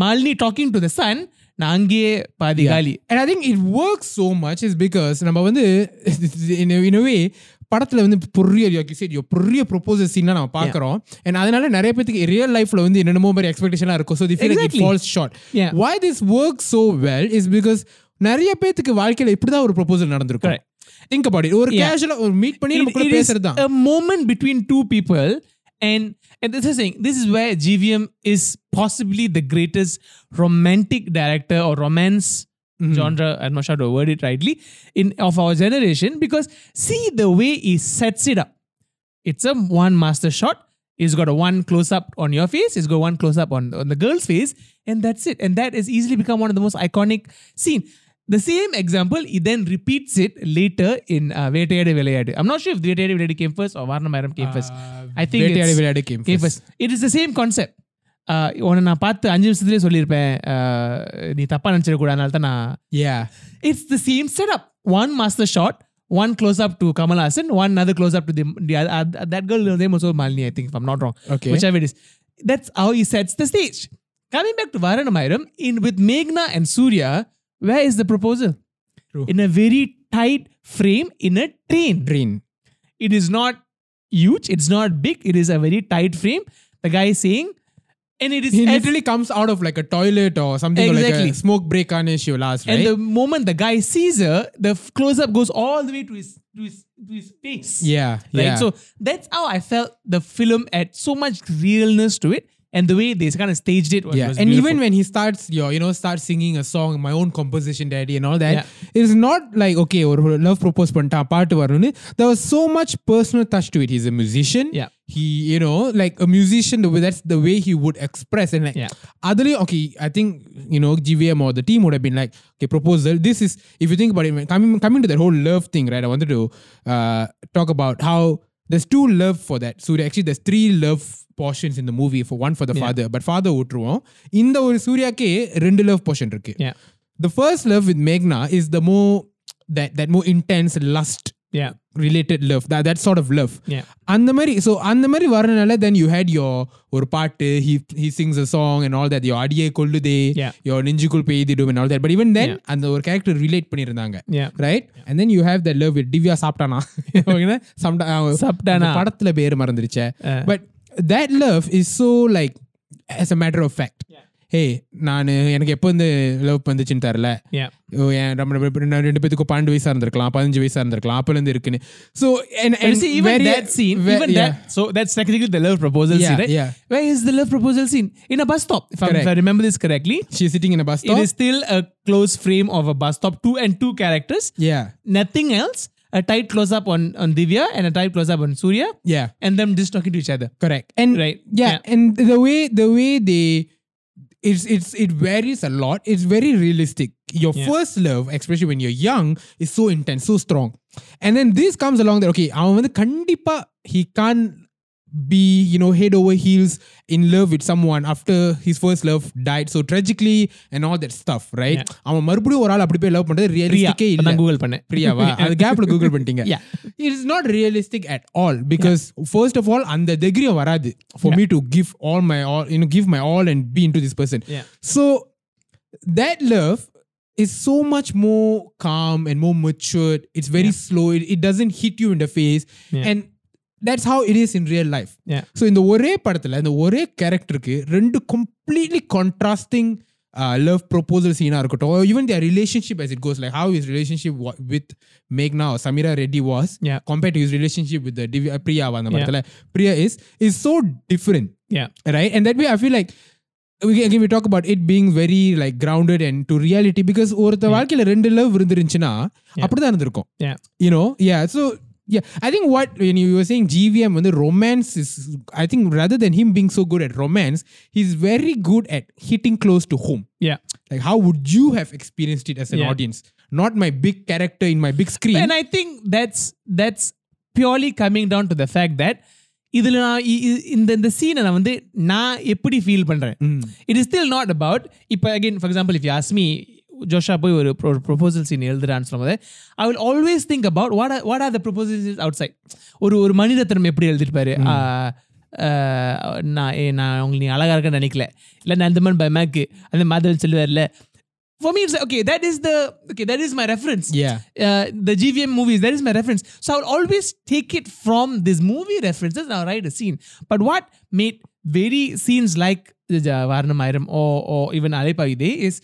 Malini talking to the son nange padigali yeah. and I think it works so much is because number one in a, in a way படத்துல வந்து பெரிய பெரிய proposal சீனா நம்ம பார்க்குறோம் and அதனால நிறைய பேருக்கு real லைஃப்ல வந்து என்னென்னமோ மாதிரி எக்ஸ்பெக்டேஷனாக இருக்கும் so the feel like it falls short why this work so well is because நிறைய பேத்துக்கு வாழ்க்கையில இப்படிதான் ஒரு ப்ரொபோசல் நடந்திருக்கும். Think about it. ஒரு கேஷுவலா ஒரு மீட் பண்ணி நம்ம கூட பேசுறதா a moment between two people. And, and this is saying, this is where G V M is possibly the greatest romantic director or romance mm-hmm. genre, I'm not sure to word it rightly, in of our generation, because see the way he sets it up. It's a one master shot. He's got a one close-up on your face. He's got one close-up on, on the girl's face. And that's it. And that has easily become one of the most iconic scene. The same example, he then repeats it later in uh, Vettaiyaadu Vilaiyaadu. I'm not sure if Vettaiyaadu Vilaiyaadu came first or Vaaranam Aayiram came uh, first. I think Vettaiyaadu Vilaiyaadu came, came first. It is the same concept. உன்னை நான் பார்த்து அஞ்சு நிமிஷத்துலேயே சொல்லியிருப்பேன், நீ தப்பாக நினச்சிடக்கூடாது, அதனால தான் நான். Yeah. It's the same setup. One master shot, one close-up to Kamal Haasan, one another close-up to the, the uh, that girl name also Malini, I think, if I'm not wrong. Okay. Whichever it is. That's how he sets the stage. Coming back to Vaaranam Aayiram, in with Meghna and Surya, where is the proposal? True. In a very tight frame in a train. Train. It is not huge. It's not big. It is a very tight frame. The guy is saying, and it is... He literally f- comes out of like a toilet or something. Exactly. Or like a smoke break on issue last, right? And the moment the guy sees her, the f- close-up goes all the way to his, to his, to his face. Yeah. Right? Yeah. So that's how I felt the film had so much realness to it. And the way they kind of staged it was, yeah. was and beautiful. Even when he starts, you know, starts singing a song, my own composition, daddy, and all that, yeah. It's not like, okay, or love propose panta paatu varunu. There was so much personal touch to it. He's a musician. Yeah. He, you know, like a musician, the way, that's the way he would express. And like, yeah. Otherly, okay, I think, you know, G V M or the team would have been like, okay, proposal. This is, if you think about it, coming, coming to that whole love thing, right? I wanted to uh, talk about how there's two love for that. So actually, there's three love portions in the movie. For one for the yeah. father, but father utruvom. In the oru Surya ke rendu love portion irukku. Yeah. The first love with Meghna is the more that that more intense lust yeah. related love. That that sort of love. Yeah. And the mari so and the mari varanala then you had your or part he he sings a song and all that. Your adiye kollude. Yeah. Your ninjikul peididum and all that. But even then yeah. and the or character relate pannirundanga. Yeah. Right? Yeah. And then you have that love with Divya Spandana. Okayna? Spandana. படத்துல பேர் மறந்துருச்சே. But that love is so like, as a matter of fact, yeah. hey, நான் எனக்கு எப்போ வந்து love வந்துச்சுன்னு தெரில, நம்ம ரெண்டு பேத்துக்கும் பன்னெண்டு வயசாக இருந்திருக்கலாம், பதினஞ்சு வயசாக இருந்திருக்கலாம், அப்போலேருந்து இருக்குன்னு. So, and, and see, even where that scene, where, even yeah. that, so that's technically the love proposal yeah, scene, right? Yeah. Where is the love proposal scene? In a bus stop, if, if I remember this correctly. She's sitting in a bus stop. It is still a close frame of a bus stop, two and two characters. Yeah. Nothing else. A tight close-up on, on Divya and a tight close-up on Surya. Yeah. And them just talking to each other. Correct. And right. Yeah. yeah. And the way the way they it's it's it varies a lot. It's very realistic. Your yeah. first love, especially when you're young, is so intense, so strong. And then this comes along that okay, avan vandu kandipa he can't be, you know, head over heels in love with someone after his first love died so tragically and all that stuff, right? அவன் மறுபடியும் ஒரு ஆள் அப்படி போய் love பண்றது ரியலிஸ்டிக்கே இல்ல. நான் Google பண்ணேன். பிரியாவா? அந்த கேப்ல கூகுள் பண்ணிட்டீங்க. It is not realistic at all because yeah. first of all அந்த degree வராது for yeah. me to give all my all, you know, give my all and be into this person. Yeah. So that love is so much more calm and more matured. It's very yeah. slow. It, it doesn't hit you in the face yeah. and that's how it is in real life. Yeah. So in the ஒரே படத்துல இந்த ஒரே கேரக்டருக்கு ரெண்டு completely contrasting uh, love proposal scene இருக்கட்டும், or even their relationship as it goes, like how his relationship with Meghna or Samira Reddy was yeah. compared to his relationship with the Divya Priya அந்த படத்துல Priya is is so different. Yeah. Right? And that way I feel like we again we talk about it being very like grounded and to reality because ஒருத்த வாழ்க்கையில ரெண்டு love இருந்துருந்துனா அப்படி தான் இருந்திருக்கும். Yeah. You know? Yeah. So yeah, I think what when you were saying G V M when the romance is, I think rather than him being so good at romance, he's very good at hitting close to home. Yeah. Like how would you have experienced it as an yeah. audience? Not my big character in my big screen. And I think that's that's purely coming down to the fact that இதுல நான் இந்த இந்த சீனை நான் வந்து நான் எப்படி feel பண்றேன். It is still not about, இப்போ again for example if you ask me Joshua போய் ஒரு ப்ரொபோசல் சீன் எழுதுறான்னு சொல்லும்போது I will always think about what are what are the proposals out side. ஒரு ஒரு மணி ரத்னம் எப்படி எழுதிருப்பாரு, நான் ஏ நான் அவங்களுக்கு நீ அழகாக இருக்கேன்னு நினைக்கல, இல்லை நான் இந்த மாதிரி பயமாக்கு அந்த மாதிரி சொல்லுவார்ல. For me, it's like, okay, that is the, okay, that is my reference. Yeah. Uh, the G V M movies, that is my reference. So I would always take it from this movie references and I'll write a scene. But what made very scenes like Vaaranam Aayiram or, or even Alaipayuthey is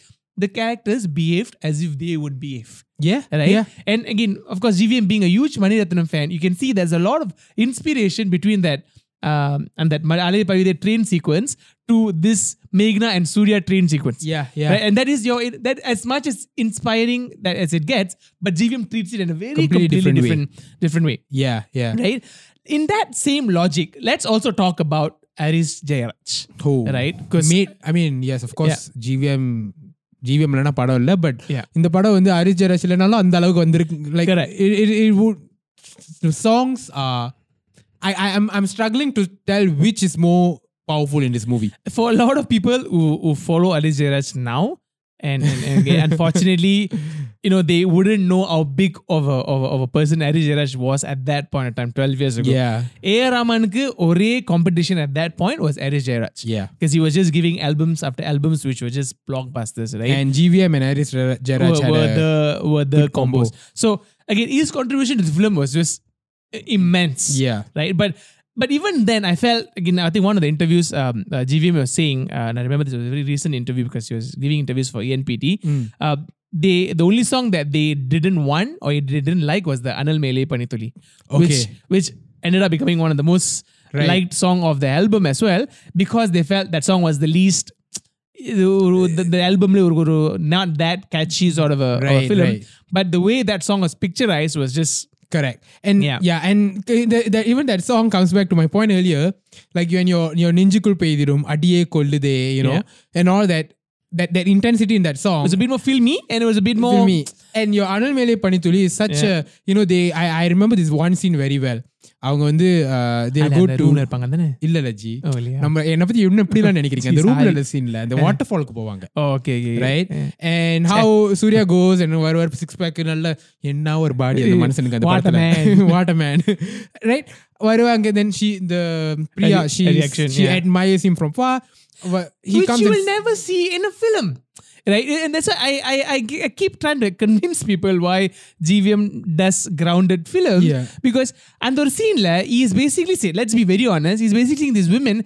the characters behaved as if they would behave. Yeah. Right? Yeah. And again, of course, G V M being a huge Mani Ratnam fan, you can see there's a lot of inspiration between that um, and that Alaipayuthey train sequence to this Meghna and Surya train sequence. Yeah, yeah. Right? And that is your, that as much as inspiring that as it gets, but G V M treats it in a very completely, completely different, different, way. different way. Yeah, yeah. Right? In that same logic, let's also talk about Harris Jayaraj. Oh. Right? Because I mean, yes, of course, yeah. G V M... G V M இல்லைன்னா படம் இல்லை, but இந்த படம் வந்து ஹரிஸ் ஜெயராஜ் இல்லைனாலும் அந்த அளவுக்கு வந்திருக்கு. Like it would songs I I I'm I'm struggling to tell which is more powerful in this movie. For a lot of people who who follow Harris Jayaraj now and, and, and again, unfortunately you know they wouldn't know how big of a of a, of a person Harris Jayaraj was at that point of time twelve years ago. Yeah. A R Rahman's only competition at that point was Harris Jayaraj. Yeah. Because he was just giving albums after albums which were just blockbusters, right? And G V M and Harris Jayaraj were, were the were the combos. Combo. So again, his contribution to the film was just immense. Yeah. Right. But but even then, I felt again. I think one of the interviews um, uh, G V M was saying, uh, and I remember this was a very recent interview because he was giving interviews for E N P T. Mm. Uh, They the only song that they didn't want or they didn't like was the Anal Mele Panithuli, okay. which which ended up becoming one of the most right. liked song of the album as well, because they felt that song was the least the, the album not that catchy sort of a, right, of a film, right. but the way that song was picturized was just correct. And yeah, yeah and the, the, even that song comes back to my point earlier, like you and your your Ninjikul Peidirum Adiye Kollude, you know, yeah. and all that. That that intensity in that song. It was a bit more filmy and it was a bit more... Filmy. And your Anal Mele Panithuli is such yeah. a... You know, they... I, I remember this one scene very well. அவங்க வந்து they'll go to... இல்ல இல்ல G நம்ம என்ன பத்தி என்ன எப்படி எல்லாம் நினைக்கிறீங்க அந்த ரூம்ல சீன்ல அந்த வாட்டர் ஃபாலுக்கு போவாங்க okay right and how Surya goes and வர வர சிக்ஸ் பேக் நல்ல என்ன ஒரு பாடி அந்த மனுஷனுக்கு அந்த water man water man right வருவாங்க then she the Priya she she admires him from far he which you will never see in a film. Right, and that's why I, I, I keep trying to convince people why G V M does grounded films. Yeah. Because and the scene la, he is basically saying, let's be very honest, he's basically saying these women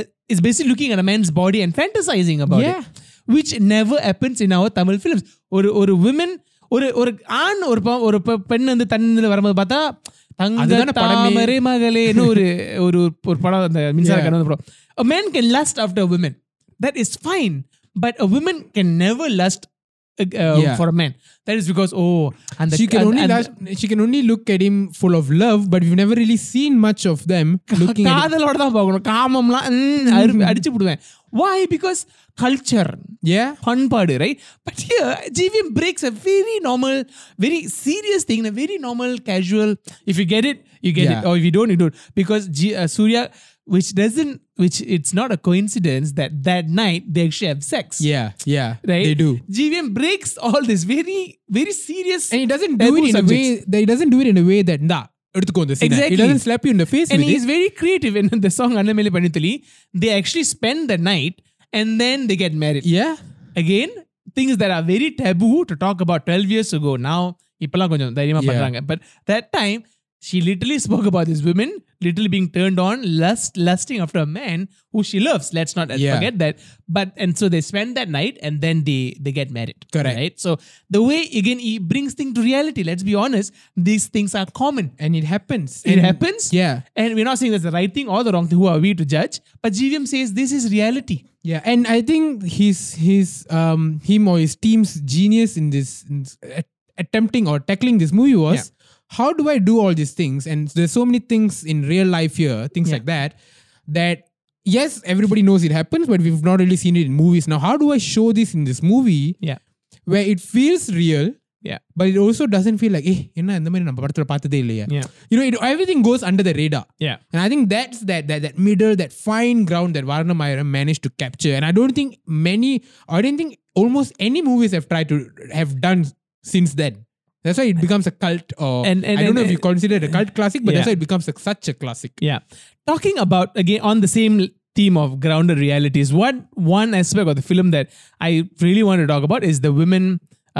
uh, is basically looking at a man's body and fantasizing about yeah. it. Which never happens in our Tamil films. Or or women, or or an or or pen and tannil varumbod paatha tanga tamare magale nu or or or padam andha minsara kanna bro. A man can lust after a woman. That is fine. But a woman can never lust uh, yeah. for a man. That is because oh, and the, she can and, only and last, she can only look at him full of love. But we've never really seen much of them looking. காதலோட தான் பார்க்கணும். காமம்லாம் அடிச்சு போடுவேன். Why? Because culture. Yeah. பண்பாடு, right? But here, G V M breaks a very normal, very serious thing, a very normal, casual. If you get it, you get yeah. it. Or if you don't, you don't. Because G, uh, Surya. Which doesn't, which it's not a coincidence that that night they actually have sex. Yeah, yeah, right. They do. G V M breaks all this very, very serious, and he doesn't do it in subjects. a way. That he doesn't do it in a way that nah. Exactly. He doesn't slap you in the face. And he's very creative in the song "Anna Mele Panithuli." They actually spend the night and then they get married. Yeah. Again, things that are very taboo to talk about twelve years ago. Now, ipala konjam thairiyama panranga, but that time. She literally spoke about this woman literally being turned on, lust, lusting after a man who she loves. Let's not yeah. forget that. But and so they spend that night and then they they get married. Correct. Right? So the way again he brings things to reality. Let's be honest. These things are common and it happens. It and, happens. Yeah. And we're not saying that's the right thing or the wrong thing. Who are we to judge? But G V M says this is reality. Yeah. And I think his his um him or his team's genius in this in attempting or tackling this movie was. Yeah. How do I do all these things? And there's so many things in real life here, things yeah. like that, that yes, everybody knows it happens, but we've not really seen it in movies. Now, how do I show this in this movie yeah. where it feels real, yeah, but it also doesn't feel like, eh, enna indha mari namba padathula paathathe illaya. You know, it, everything goes under the radar. Yeah. And I think that's that that that middle, that fine ground that Vaaranam Aayiram managed to capture. And I don't think many, I don't think almost any movies have tried to have done since then. That's why it becomes a cult. Or and, and, I don't and, know if you consider it a cult classic, but yeah. that's why it becomes a, such a classic. Yeah. Talking about, again, on the same theme of grounded realities, what one aspect of the film that I really want to talk about is the women,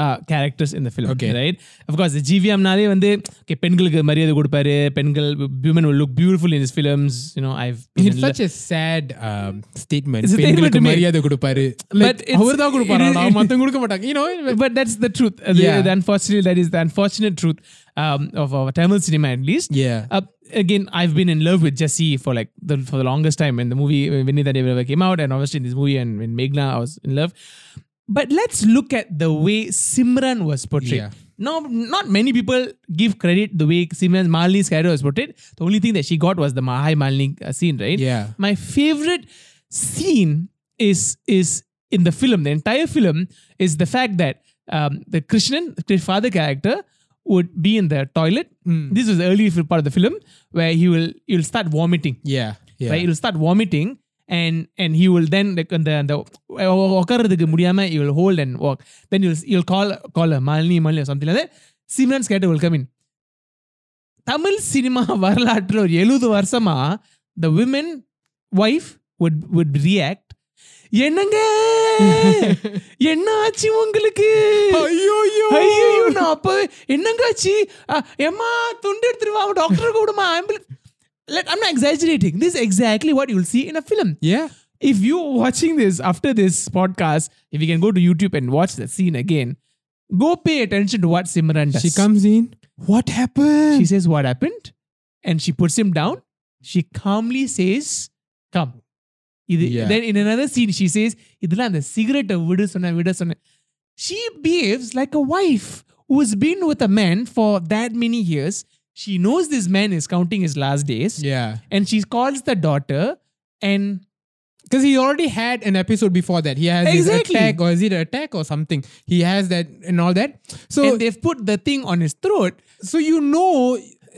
uh, characters இந்த film. Okay right, of course ஜிவிஎம்னாலே வந்து okay பெண்களுக்கு மரியாதை கொடுப்பாரு, பெண்கள் women will look beautiful in his films, you know. I've been such a sad um, statement, பெண்களுக்கு மரியாதை கொடுப்பாரு, பட் அவர்தா கொடுப்பாரா நான் மத்தவங்க கொடுக்க மாட்டாங்க, you know, but that's the truth. Yeah. The, the unfortunately that is the unfortunate truth um, of our Tamil cinema at least. Yeah. Uh, again, I've been in love with Jesse for like the, for the longest time, and the movie Vinny that ever came out, and obviously in this movie and in Meghna I was in love. But let's look at the way Simran was portrayed. Yeah. No, not many people give credit the way Simran Malini's character was portrayed. The only thing that she got was the Mahai Malini scene, right? Yeah. My favorite scene is is in the film, the entire film, is the fact that um, the Krishnan, the father character, would be in the toilet. Mm. This was the early part of the film where he will he'll start vomiting. Yeah. Yeah. Right? He'll start vomiting. and and he will then like and the and the okaradhukku mudiyama he will hold and walk, then you will you'll call call her Malini Malini or something like that. Simran's character will come in. Tamil cinema varalaatru seventy varshama the women wife would would react என்னங்க என்ன ஆச்சு உங்களுக்கு, ஐயோ ஐயோ நான் அப்ப என்னங்க ஆச்சு ஏமா துண்டு எடுத்துருவா டாக்டருக்கு விடுமா ambulance. Like, I'm not exaggerating. This is exactly what you'll see in a film. Yeah. If you're watching this after this podcast, if you can go to YouTube and watch that scene again, go pay attention to what Simran does. She comes in. What happened? She says, what happened? And she puts him down. She calmly says, come. Yeah. Then in another scene, she says, idhula and the cigarette vidu sonna vidu sonna. She behaves like a wife who's been with a man for that many years. She knows this man is counting his last days. Yeah. And she calls the daughter and... Because he already had an episode before that. He has exactly. his attack or is it an attack or something. He has that and all that. So and they've put the thing on his throat. So you know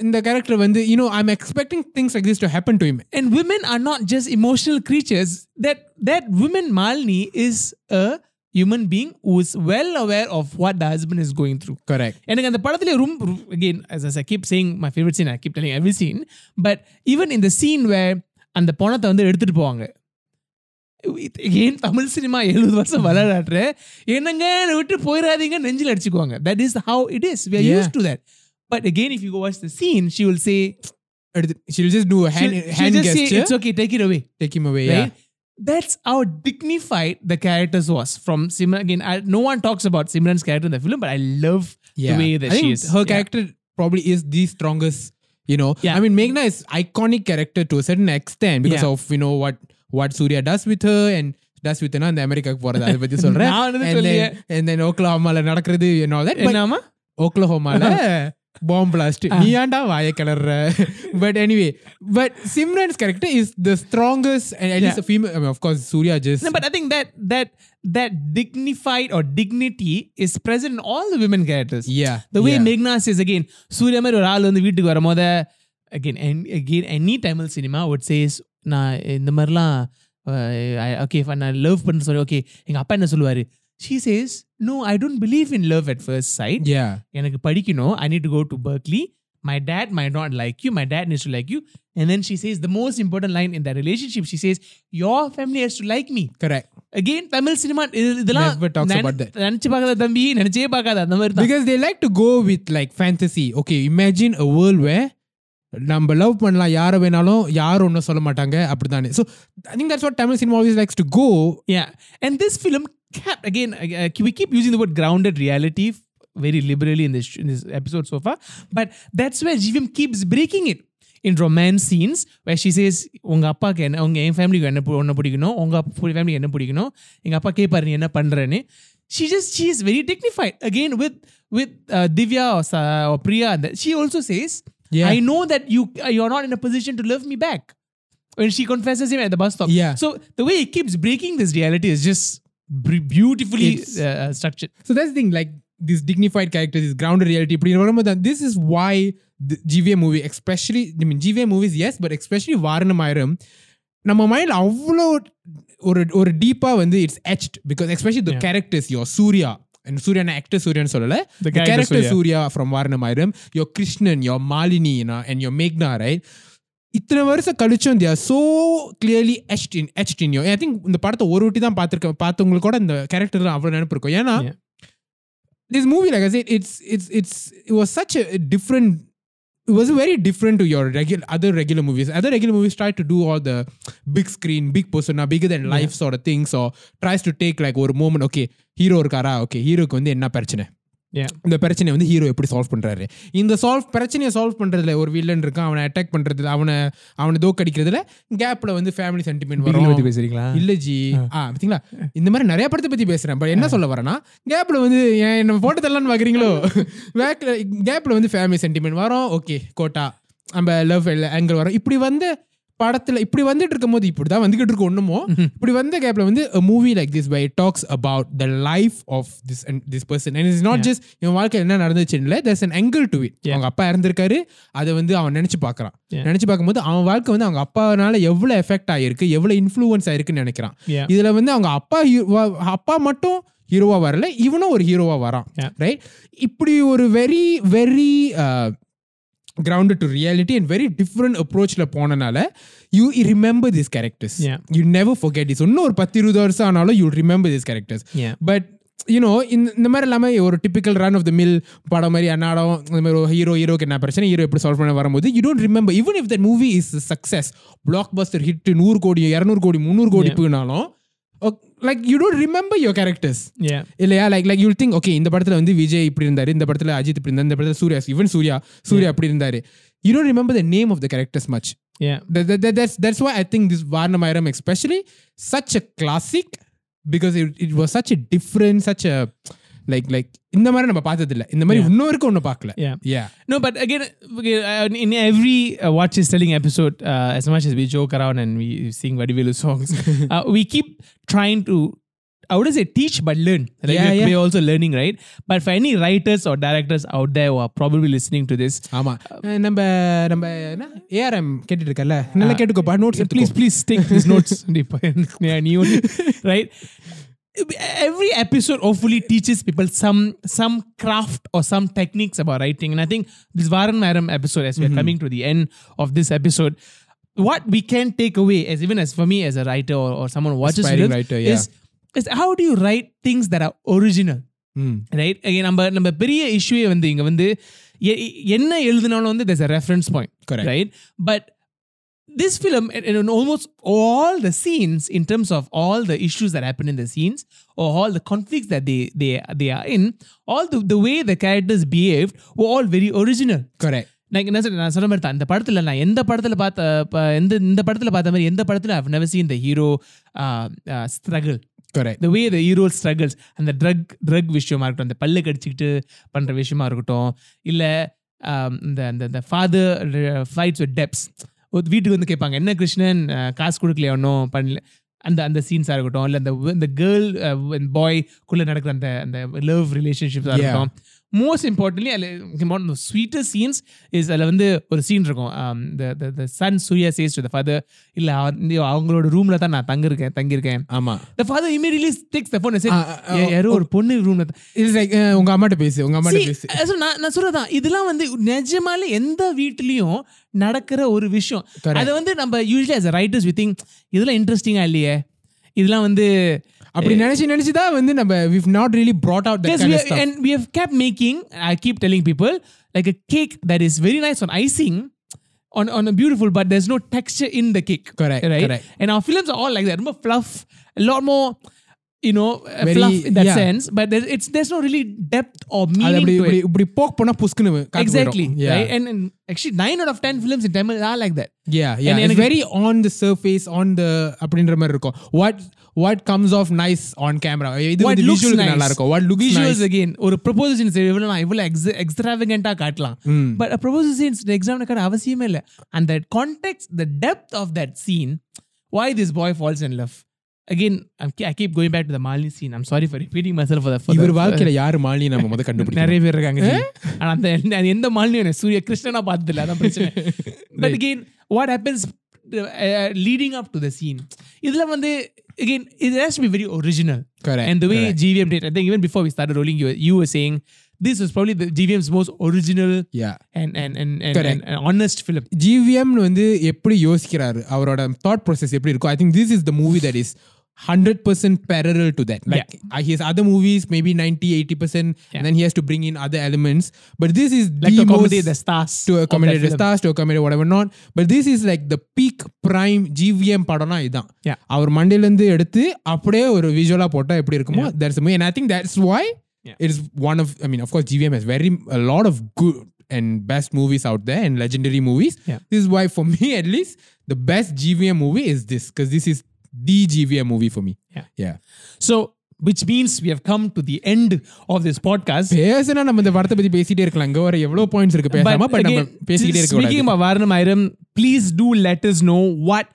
in the character, when they, you know, I'm expecting things like this to happen to him. And women are not just emotional creatures. That, that woman Malini is a... human being who is well aware of what the husband is going through. Correct. And again, the padathile room, again, as, as I keep saying, my favorite scene, I keep telling every scene, but even in the scene where and the ponatha vandu edutittu povanga, again, Tamil cinema seventy varsham valaratre enanga vittu poiradinga nenjil adichikuanga. That is how it is. We are yeah. used to that. But again, if you go watch the scene, she will say, she will just do a hand, she'll, hand she'll gesture. Say, it's okay, take it away. Take him away, right? Yeah. That's how dignified the characters was from Simran. Again, I, no one talks about Simran's character in the film, but I love yeah. the way that I she is. Her character yeah. probably is the strongest, you know. Yeah. I mean, Meghna is iconic character to a certain extent because yeah. of, you know, what, what Surya does with her and does with her and the America. and, then, and then Oklahoma and all that. But Oklahoma. Bomb blast. But anyway, but Simran's character is the strongest and at yeah. least a female. I mean, of course, Surya just... No, but I think that that that dignified or dignity is present in all the women characters. Yeah. The way yeah. Meghna says again, Surya mari or aal vandu veetukku varumbodha, again, and again, any Tamil cinema would say, na indha marla, okay, if I love pannu sorry, okay, enga appa enna solluvaru? She says, no, I don't believe in love at first sight. Yeah. எனக்கு படிக்கணும். I need to go to Berkeley. My dad might not like you. My dad needs to like you. And then she says the most important line in that relationship. She says, your family has to like me. Correct. Again, Tamil cinema never talks about that. Because they like to go with like fantasy. Okay, imagine a world where நம்ம love பண்ணலாம் யாரை வேணாலும் யாரும் ஒன்றும் சொல்ல மாட்டாங்க அப்படித்தானே. So I think that's what Tamil cinema always likes to go. Yeah. And this film kept, again, uh, we keep using the word grounded reality very liberally in this, in this episode so far. But that's where G V M keeps breaking it. In romance scenes where she says, உங்க அப்பாக்கு என்ன உங்க என் ஃபேமிலிக்கு என்ன ஒன்று பிடிக்கணும், உங்க ஃபேமிலிக்கு என்ன பிடிக்கணும், எங்கள் அப்பா கேட்பாரு நீ என்ன பண்ணுறேன்னு. She just, she is very dignified. Again, with, with uh, Divya or, uh, or Priya, she also says, yeah. I know that you you are not in a position to love me back. When she confesses him at the bus stop. Yeah. So the way he keeps breaking this reality is just beautifully uh, structured. So that's the thing, like this dignified character, this grounded reality. But you remember that this is why the G V A movie, especially, I mean G V A movies, yes, but especially Vaaranam Aayiram, நம்ம மைண்டில் அவ்வளோ ஒரு ஒரு டீப்பாக வந்து it's etched because especially the characters your Surya. And Surya, na actor Surya solala. The, the character, character Surya. Surya from Vaaranam Aayiram, your Krishnan, your Malini, you know, and your Meghna, right? Itna varsa kalichon they are so clearly etched in, etched in you. And I think in the part of oru uti dhaan paathirukka, paathungal koda in the character la avlo nenapirukko. Yana this movie, like I said, it's it's it's it was such a different. It was very different to your regular other regular movies. Other regular movies try to do all the big screen, big persona, bigger than life yeah. sort of things, or tries to take like one moment. Okay, hero irukara. Okay, hero ku enna prachana. Yeah, இந்த பிரச்சனை வந்து hero எப்படி solve பண்றாரு, இந்த solve பிரச்சனையை solve பண்றதுல ஒரு villain இருக்கான், அவனை அட்டாக் பண்றதுல அவனை அவனை தோக்கடிக்கிறதுல கேப்ல வந்து ஃபேமிலி சென்டிமெண்ட் வரும். பேசுறீங்களா இல்ல ஜி? ஆ பார்த்தீங்களா, இந்த மாதிரி நிறைய படத்தை பத்தி பேசுறேன். பட் என்ன சொல்ல வரேன்னா, கேப்ல வந்து என்ன போட்டு தரலான்னு பாக்குறீங்களோ, வேக்ல கேப்ல வந்து ஃபேமிலி சென்டிமெண்ட் வரும். ஓகே, கோட்டா நம்ம லவ் ஆங்கிள் வரும். இப்படி வந்து படத்துல இப்படி வந்துட்டு இருக்கும் போது, இப்படிதான் வந்துகிட்டு இருக்கும் ஒண்ணுமோ, இப்படி வந்த கேப்ல வந்து a movie like this where it talks about the life of this and this person and it's not yeah. just இவன் வாழ்க்கையில் என்ன நடந்துச்சுன்னு, there's an angle to it. அவங்க அப்பா இறந்திருக்காரு, அதை வந்து அவன் நினைச்சு பாக்குறான். நினைச்சு பார்க்கும்போது அவன் வாழ்க்கை வந்து அவங்க அப்பாவால எவ்வளவு எஃபெக்ட் ஆயிருக்கு, எவ்வளவு இன்ஃப்ளூயன்ஸ் ஆயிருக்குன்னு நினைக்கிறான். இதுல வந்து அவங்க அப்பா அப்பா மட்டும் ஹீரோவா வரல, இவனும் ஒரு ஹீரோவா வரான், ரைட்? இப்படி ஒரு very very grounded to reality and very different approach la ponanala you remember these characters. Yeah. You never forget this. Onno or ten twenty varsham aanalo you'll remember these characters. Yeah. But you know, in the mari lama or typical run of the mill pada mari anadam indha mari hero hero kenna prachana hero eppadi solve panna varumbodhu you don't remember, even if that movie is a success, blockbuster hit, one hundred crore two hundred crore three hundred crore poinalo, like you don't remember your characters. Yeah, illaya, like like you'll think, okay, indha padathila vandu Vijay ipdi irundar, indha padathila Ajith ipdi irundar, indha padathila Surya, even Surya Surya ipdi irundar. You don't remember the name of the characters much. Yeah, that, that, that, that's that's why I think this Vaaranam Aayiram especially such a classic, because it, it was such a different, such a like like indha mari nama paathadilla, indha mari unno irukku onnu paakala. Yeah, no, but again, in every uh, What She's Telling episode, uh, as much as we joke around and we sing Vadivelu songs, uh, we keep trying to, I would say teach but learn, right? Yeah, yeah. We're also learning, right? But for any writers or directors out there who are probably listening to this, ama namba namba na A R M kettirukalla, nalla ketuko pa notes, please please take these notes, right? Every episode hopefully teaches people some some craft or some techniques about writing, and I think this Vaaranam Aayiram episode, as we are mm-hmm. coming to the end of this episode, what we can take away, as even as for me as a writer or, or someone who watches this, writer, yeah. is is how do you write things that are original, mm. right? Again, number number periya issue vandu inga vandu enna eludunalo vandu there's a reference point. Correct. Right? But this film, in almost all the scenes, in terms of all the issues that happen in the scenes or all the conflicts that they they they are in, all the the way the characters behaved were all very original. Correct. Like na solla mari tha, indha padathila na endha padathila paatha endha indha padathila paatha mari endha padathila I've never seen the hero uh, uh, struggle. Correct. The way the hero struggles and the drug drug vishayama irukku, and the palle kadichittu pandra vishayama irukku, illa the the the father uh, fights with debts, வீட்டுக்கு வந்து கேட்பாங்க என்ன கிருஷ்ணன் காசு கொடுக்கலையா ஒன்றும் பண்ணல, அந்த அந்த சீன்ஸாக இருக்கட்டும், இல்லை அந்த இந்த கேர்ள் பாய்க்குள்ளே நடக்கிற அந்த அந்த லவ் ரிலேஷன்ஷிப்ஸாக இருக்கட்டும். மோஸ்ட் இம்பார்ட்டன்ட்லி அதில் ஸ்வீட்டஸ்ட் சீன்ஸ் இஸ் அதில் வந்து ஒரு சீன் இருக்கும், the son Surya says to the father, இல்லை அவங்களோட ரூமில் தான் நான் தங்கியிருக்கேன் தங்கியிருக்கேன் ஆமாம், the father immediately takes the phone, யாரோ ஒரு பொண்ணு ரூமில் தான், இட்ஸ் லைக் உங்கள் அம்மாட்ட பேசு உங்கள் அம்மாட்ட பேசு. ஸோ நான் நான் சொல்கிறதான், இதெல்லாம் வந்து நிஜமாலே எந்த வீட்லேயும் நடக்கிற ஒரு விஷயம். அதை வந்து நம்ம usually as writers we think இதெல்லாம் இன்ட்ரெஸ்டிங்காக இல்லையே, இதெல்லாம் வந்து அப்படி நினைச்சு நினைச்சுதான் வந்து நம்ம we've not really brought out that yes, kind of stuff. And we have kept making, I keep telling people, like a cake that is very nice on icing, on on a beautiful, but there's no texture in the cake. Correct, right? Correct. And our films are all like that, more fluff, a lot more, you know, very, fluff in that yeah. sense, but there, it's there's no really depth or meaning to it. இப்படி போக் பண்ணா புஸ்குன்னு காட்டு. Exactly, yeah. Right? And, and actually nine out of ten films in Tamil are like that. Yeah, yeah. And, and it's very on the surface, on the அப்படின்ற மாதிரி இருக்கும். What what comes off nice on camera, idu visual nalla irukum, what looks visuals nice. Again or proposition is even I will extravagant ah kaatlam, but a proposition is the example kada avasiyame illa, and that context, the depth of that scene, why this boy falls in love. Again, I'm, I keep going back to the Malini scene, I'm sorry for repeating myself for the for ivar vaalkila yaar Malini nam modu kandupidikka nare ver irukanga ji, and and endha Malini Surya Krishna na paathilla adha prachana. But again, what happens uh, uh, leading up to the scene, idla vande again it has to be very original. Correct. And the way correct. G V M did, I think even before we started rolling, you were, you were saying this was probably the G V M's most original yeah. and and and and, and, and honest film. G V M nu vandu eppadi yosikirar, avaroda thought process eppadi irukku, I think this is the movie that is one hundred percent parallel to that. Like yeah. He has other movies, maybe ninety, eighty percent, yeah. and then he has to bring in other elements. But this is like the to accommodate the stars. To accommodate the, the stars, to accommodate whatever not. But this is like the peak prime G V M padana idan. Yeah. Our mandilende eduthu apdiye or visuala potta eppadi irukumo that's the way. And I think that's why yeah. it's one of, I mean, of course, G V M has very a lot of good and best movies out there and legendary movies. Yeah. This is why for me at least the best G V M movie is this, because this is the G V M movie for me. Yeah. Yeah. So, which means we have come to the end of this podcast. பேசனா நம்ம இந்த வார்த்தை பத்தி பேசிட்டே இருக்கலாம். அங்க வர எவ்வளவு points இருக்கு பேசாம, பட் நம்ம பேசிட்டே இருக்க கூடாது. Speaking of Vaaranam Aayiram, please do let us know what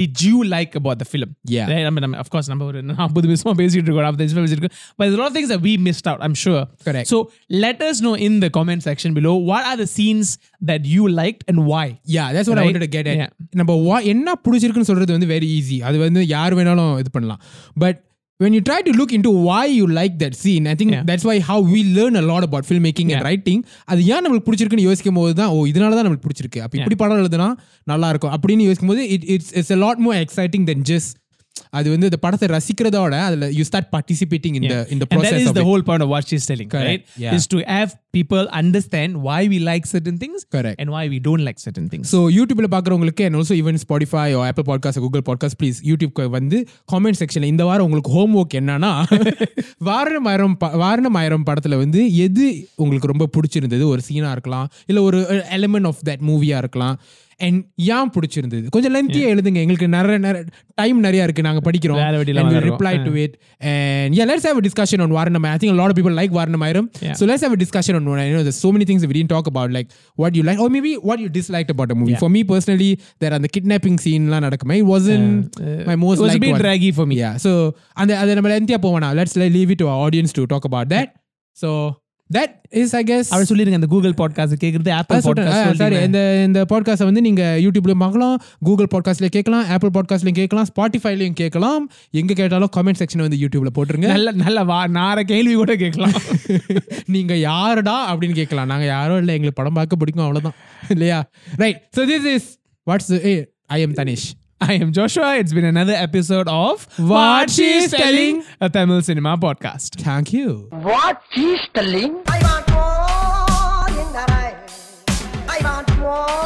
did you like about the film. Yeah. Right? I mean, of course, நம்ம ஒரு forty நிமிஷமா பேசிட்டு இருக்கோம். After this film is good. But there's a lot of things that we missed out, I'm sure. Correct. So, let us know in the comment section below what are the scenes that you liked and why. Yeah, that's what right? I wanted to get at. நம்ம என்ன புடிச்சிருக்குன்னு சொல்றது வந்து very easy. அது வந்து யார் வேணாலும் இது பண்ணலாம். But when you try to look into why you like that scene, I think yeah. that's why how we learn a lot about filmmaking yeah. and writing. அது ஏன் நமக்கு பிடிச்சிருக்குன்னு யோசிக்கும் போது தான், ஓ இதனால தான் நமக்கு பிடிச்சிருக்கு, அப்ப இப்படி படம் எழுதுனா நல்லா இருக்கும் அப்படின்னு யோசிக்கும் போது it's it's a lot more exciting than just அது வந்து இந்த படத்தை ரசிக்கிறதோட அதுல you start participating in yeah. the in the process. And that is of the it. whole point of what she's telling. Correct. Right? Yeah. Is to have people understand why we like certain things. Correct. And why we don't like certain things. So YouTubeல பார்க்குறவங்களுக்கு and also even Spotify or Apple Podcasts or Google Podcasts, please YouTubeக்கு வந்து comment sectionல இந்த வாரம் உங்களுக்கு homework என்னன்னா வாரணம் ஆயிரம் வாரணம் ஆயிரம் படத்துல வந்து எது உங்களுக்கு ரொம்ப பிடிச்சிருந்தது, ஒரு சீனா இருக்கலாம் இல்ல ஒரு element of that movieயா இருக்கலாம், and ஏன் பிடிச்சிருந்தது கொஞ்சம் லென்த்தியா எழுதுங்க. எங்களுக்கு நிறைய டைம் நிறையா இருக்கு, நாங்கள் படிக்கிறோம். Reply to it and yeah let's have a discussion on Vaaranam. I think a lot of people like Vaaranam Aayiram. So let's have a discussion on one. I know there's so many things that we didn't talk about, like what you like or maybe what you disliked about the movie. Yeah. For me personally, there on the kidnapping scene la nadakuma, it wasn't uh, uh, my most liked one. It was a bit one. draggy for me. Yeah. So and the நம்ம லென்த்தியா போவோம்னா let's leave it to our audience to talk about that. Yeah. So that is I guess அவர் சொல்லிருங்க அந்த Google podcast கேக்குறது Apple podcast sorry இந்த இந்த podcast வந்து நீங்க யூடியூப்லயும் பார்க்கலாம், கூகுள் பாட்காஸ்ட்லயும் கேட்கலாம், ஆப்பிள் பாட்காஸ்ட்லயும் கேட்கலாம், ஸ்பாட்டிஃபைலயும் கேட்கலாம், எங்க கேட்டாலும் கமெண்ட் செக்ஷன் வந்து யூடியூப்ல போட்டுருங்க. நல்ல நல்ல நார கேள்வி கூட கேட்கலாம், நீங்க யாருடா அப்படின்னு கேட்கலாம். நாங்க யாரும் இல்லை, எங்களுக்கு படம் பார்க்க பிடிக்கும் அவ்வளவுதான் இல்லையா. Right. So this is what's hey, I am Tanish. I am Joshua. It's been another episode of What She's Telling, a Tamil cinema podcast. Thank you. What She's Telling. I want more in the night. I want more.